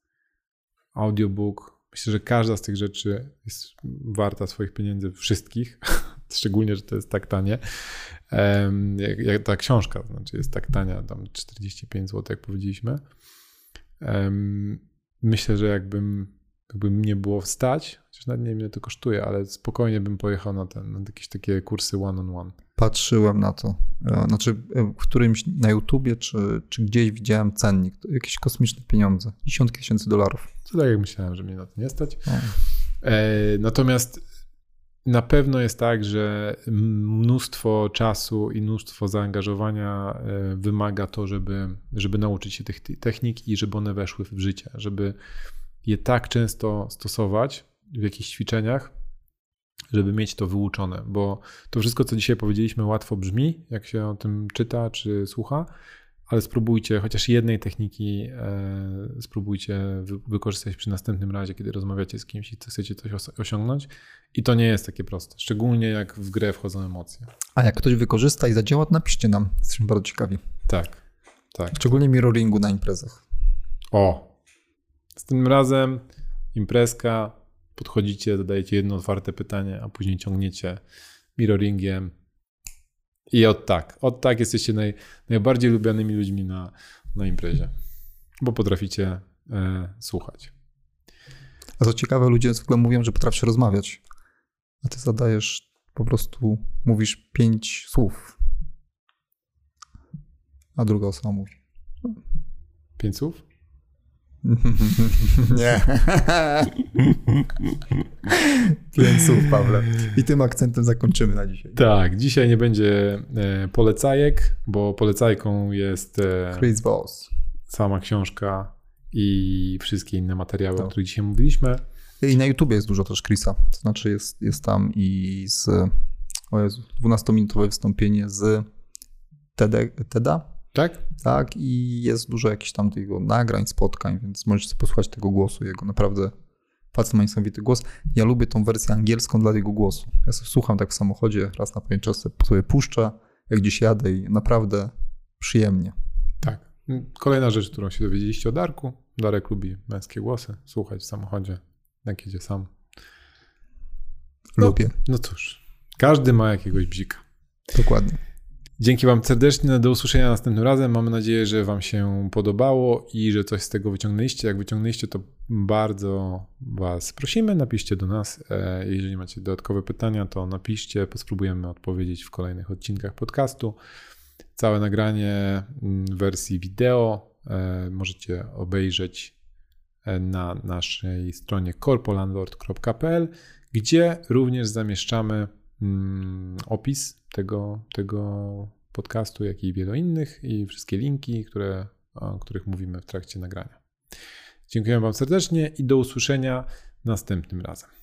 audiobook. Myślę, że każda z tych rzeczy jest warta swoich pieniędzy, wszystkich, szczególnie, że to jest tak tanie. Jak ta książka, znaczy jest tak tania, tam czterdzieści pięć złotych, jak powiedzieliśmy. Myślę, że jakbym Jakby mnie było wstać, chociaż nawet nie wiem, ile to kosztuje, ale spokojnie bym pojechał na, ten, na jakieś takie kursy one-on-one. Patrzyłem na to. Znaczy w którymś na YouTubie czy, czy gdzieś widziałem cennik. Jakieś kosmiczne pieniądze. Dziesiątki tysięcy dolarów. To tak jak myślałem, że mnie na to nie stać. No. Natomiast na pewno jest tak, że mnóstwo czasu i mnóstwo zaangażowania wymaga to, żeby, żeby nauczyć się tych technik i żeby one weszły w życie. Żeby je tak często stosować w jakichś ćwiczeniach, żeby mieć to wyuczone, bo to wszystko, co dzisiaj powiedzieliśmy, łatwo brzmi, jak się o tym czyta czy słucha, ale spróbujcie chociaż jednej techniki, e, spróbujcie wy- wykorzystać przy następnym razie, kiedy rozmawiacie z kimś i chcecie coś os- osiągnąć. I to nie jest takie proste, szczególnie jak w grę wchodzą emocje. A jak ktoś wykorzysta i zadziała, to napiszcie nam, jesteśmy bardzo ciekawi. Tak, tak. Szczególnie mirroringu na imprezach. O, z tym razem imprezka, podchodzicie, zadajecie jedno otwarte pytanie, a później ciągniecie mirroringiem. I od tak, od tak jesteście naj, najbardziej lubianymi ludźmi na, na imprezie, bo potraficie e, słuchać. A co ciekawe, ludzie zwykle mówią, że potrafisz rozmawiać, a ty zadajesz, po prostu mówisz pięć słów, a druga osoba mówi. Pięć słów? Nie. Pięć słów, Pawle. I tym akcentem zakończymy na dzisiaj. Tak, dzisiaj nie będzie polecajek, bo polecajką jest Chris Voss. Sama książka i wszystkie inne materiały, to. o których dzisiaj mówiliśmy. I na YouTubie jest dużo też Chrisa. To znaczy jest, jest tam i z o Jezu, dwunastominutowe wystąpienie z TEDa. Tak? Tak, i jest dużo jakichś tam jego nagrań, spotkań, więc możecie posłuchać tego głosu jego. Naprawdę facet ma niesamowity głos. Ja lubię tą wersję angielską dla jego głosu. Ja sobie słucham tak w samochodzie, raz na pewien czas sobie puszczę, jak gdzieś jadę i naprawdę przyjemnie. Tak. Kolejna rzecz, którą się dowiedzieliście o Darku. Darek lubi męskie głosy, słuchać w samochodzie, jak jedzie sam. No, lubię. No cóż, każdy ma jakiegoś bzika. Dokładnie. Dzięki wam serdecznie, do usłyszenia następnym razem. Mamy nadzieję, że wam się podobało i że coś z tego wyciągnęliście. Jak wyciągnęliście, to bardzo was prosimy, napiszcie do nas. Jeżeli macie dodatkowe pytania, to napiszcie, spróbujemy odpowiedzieć w kolejnych odcinkach podcastu. Całe nagranie w wersji wideo możecie obejrzeć na naszej stronie korpo landort kropka p l, gdzie również zamieszczamy opis tego, tego podcastu, jak i wielu innych, i wszystkie linki, które, o których mówimy w trakcie nagrania. Dziękuję wam serdecznie i do usłyszenia następnym razem.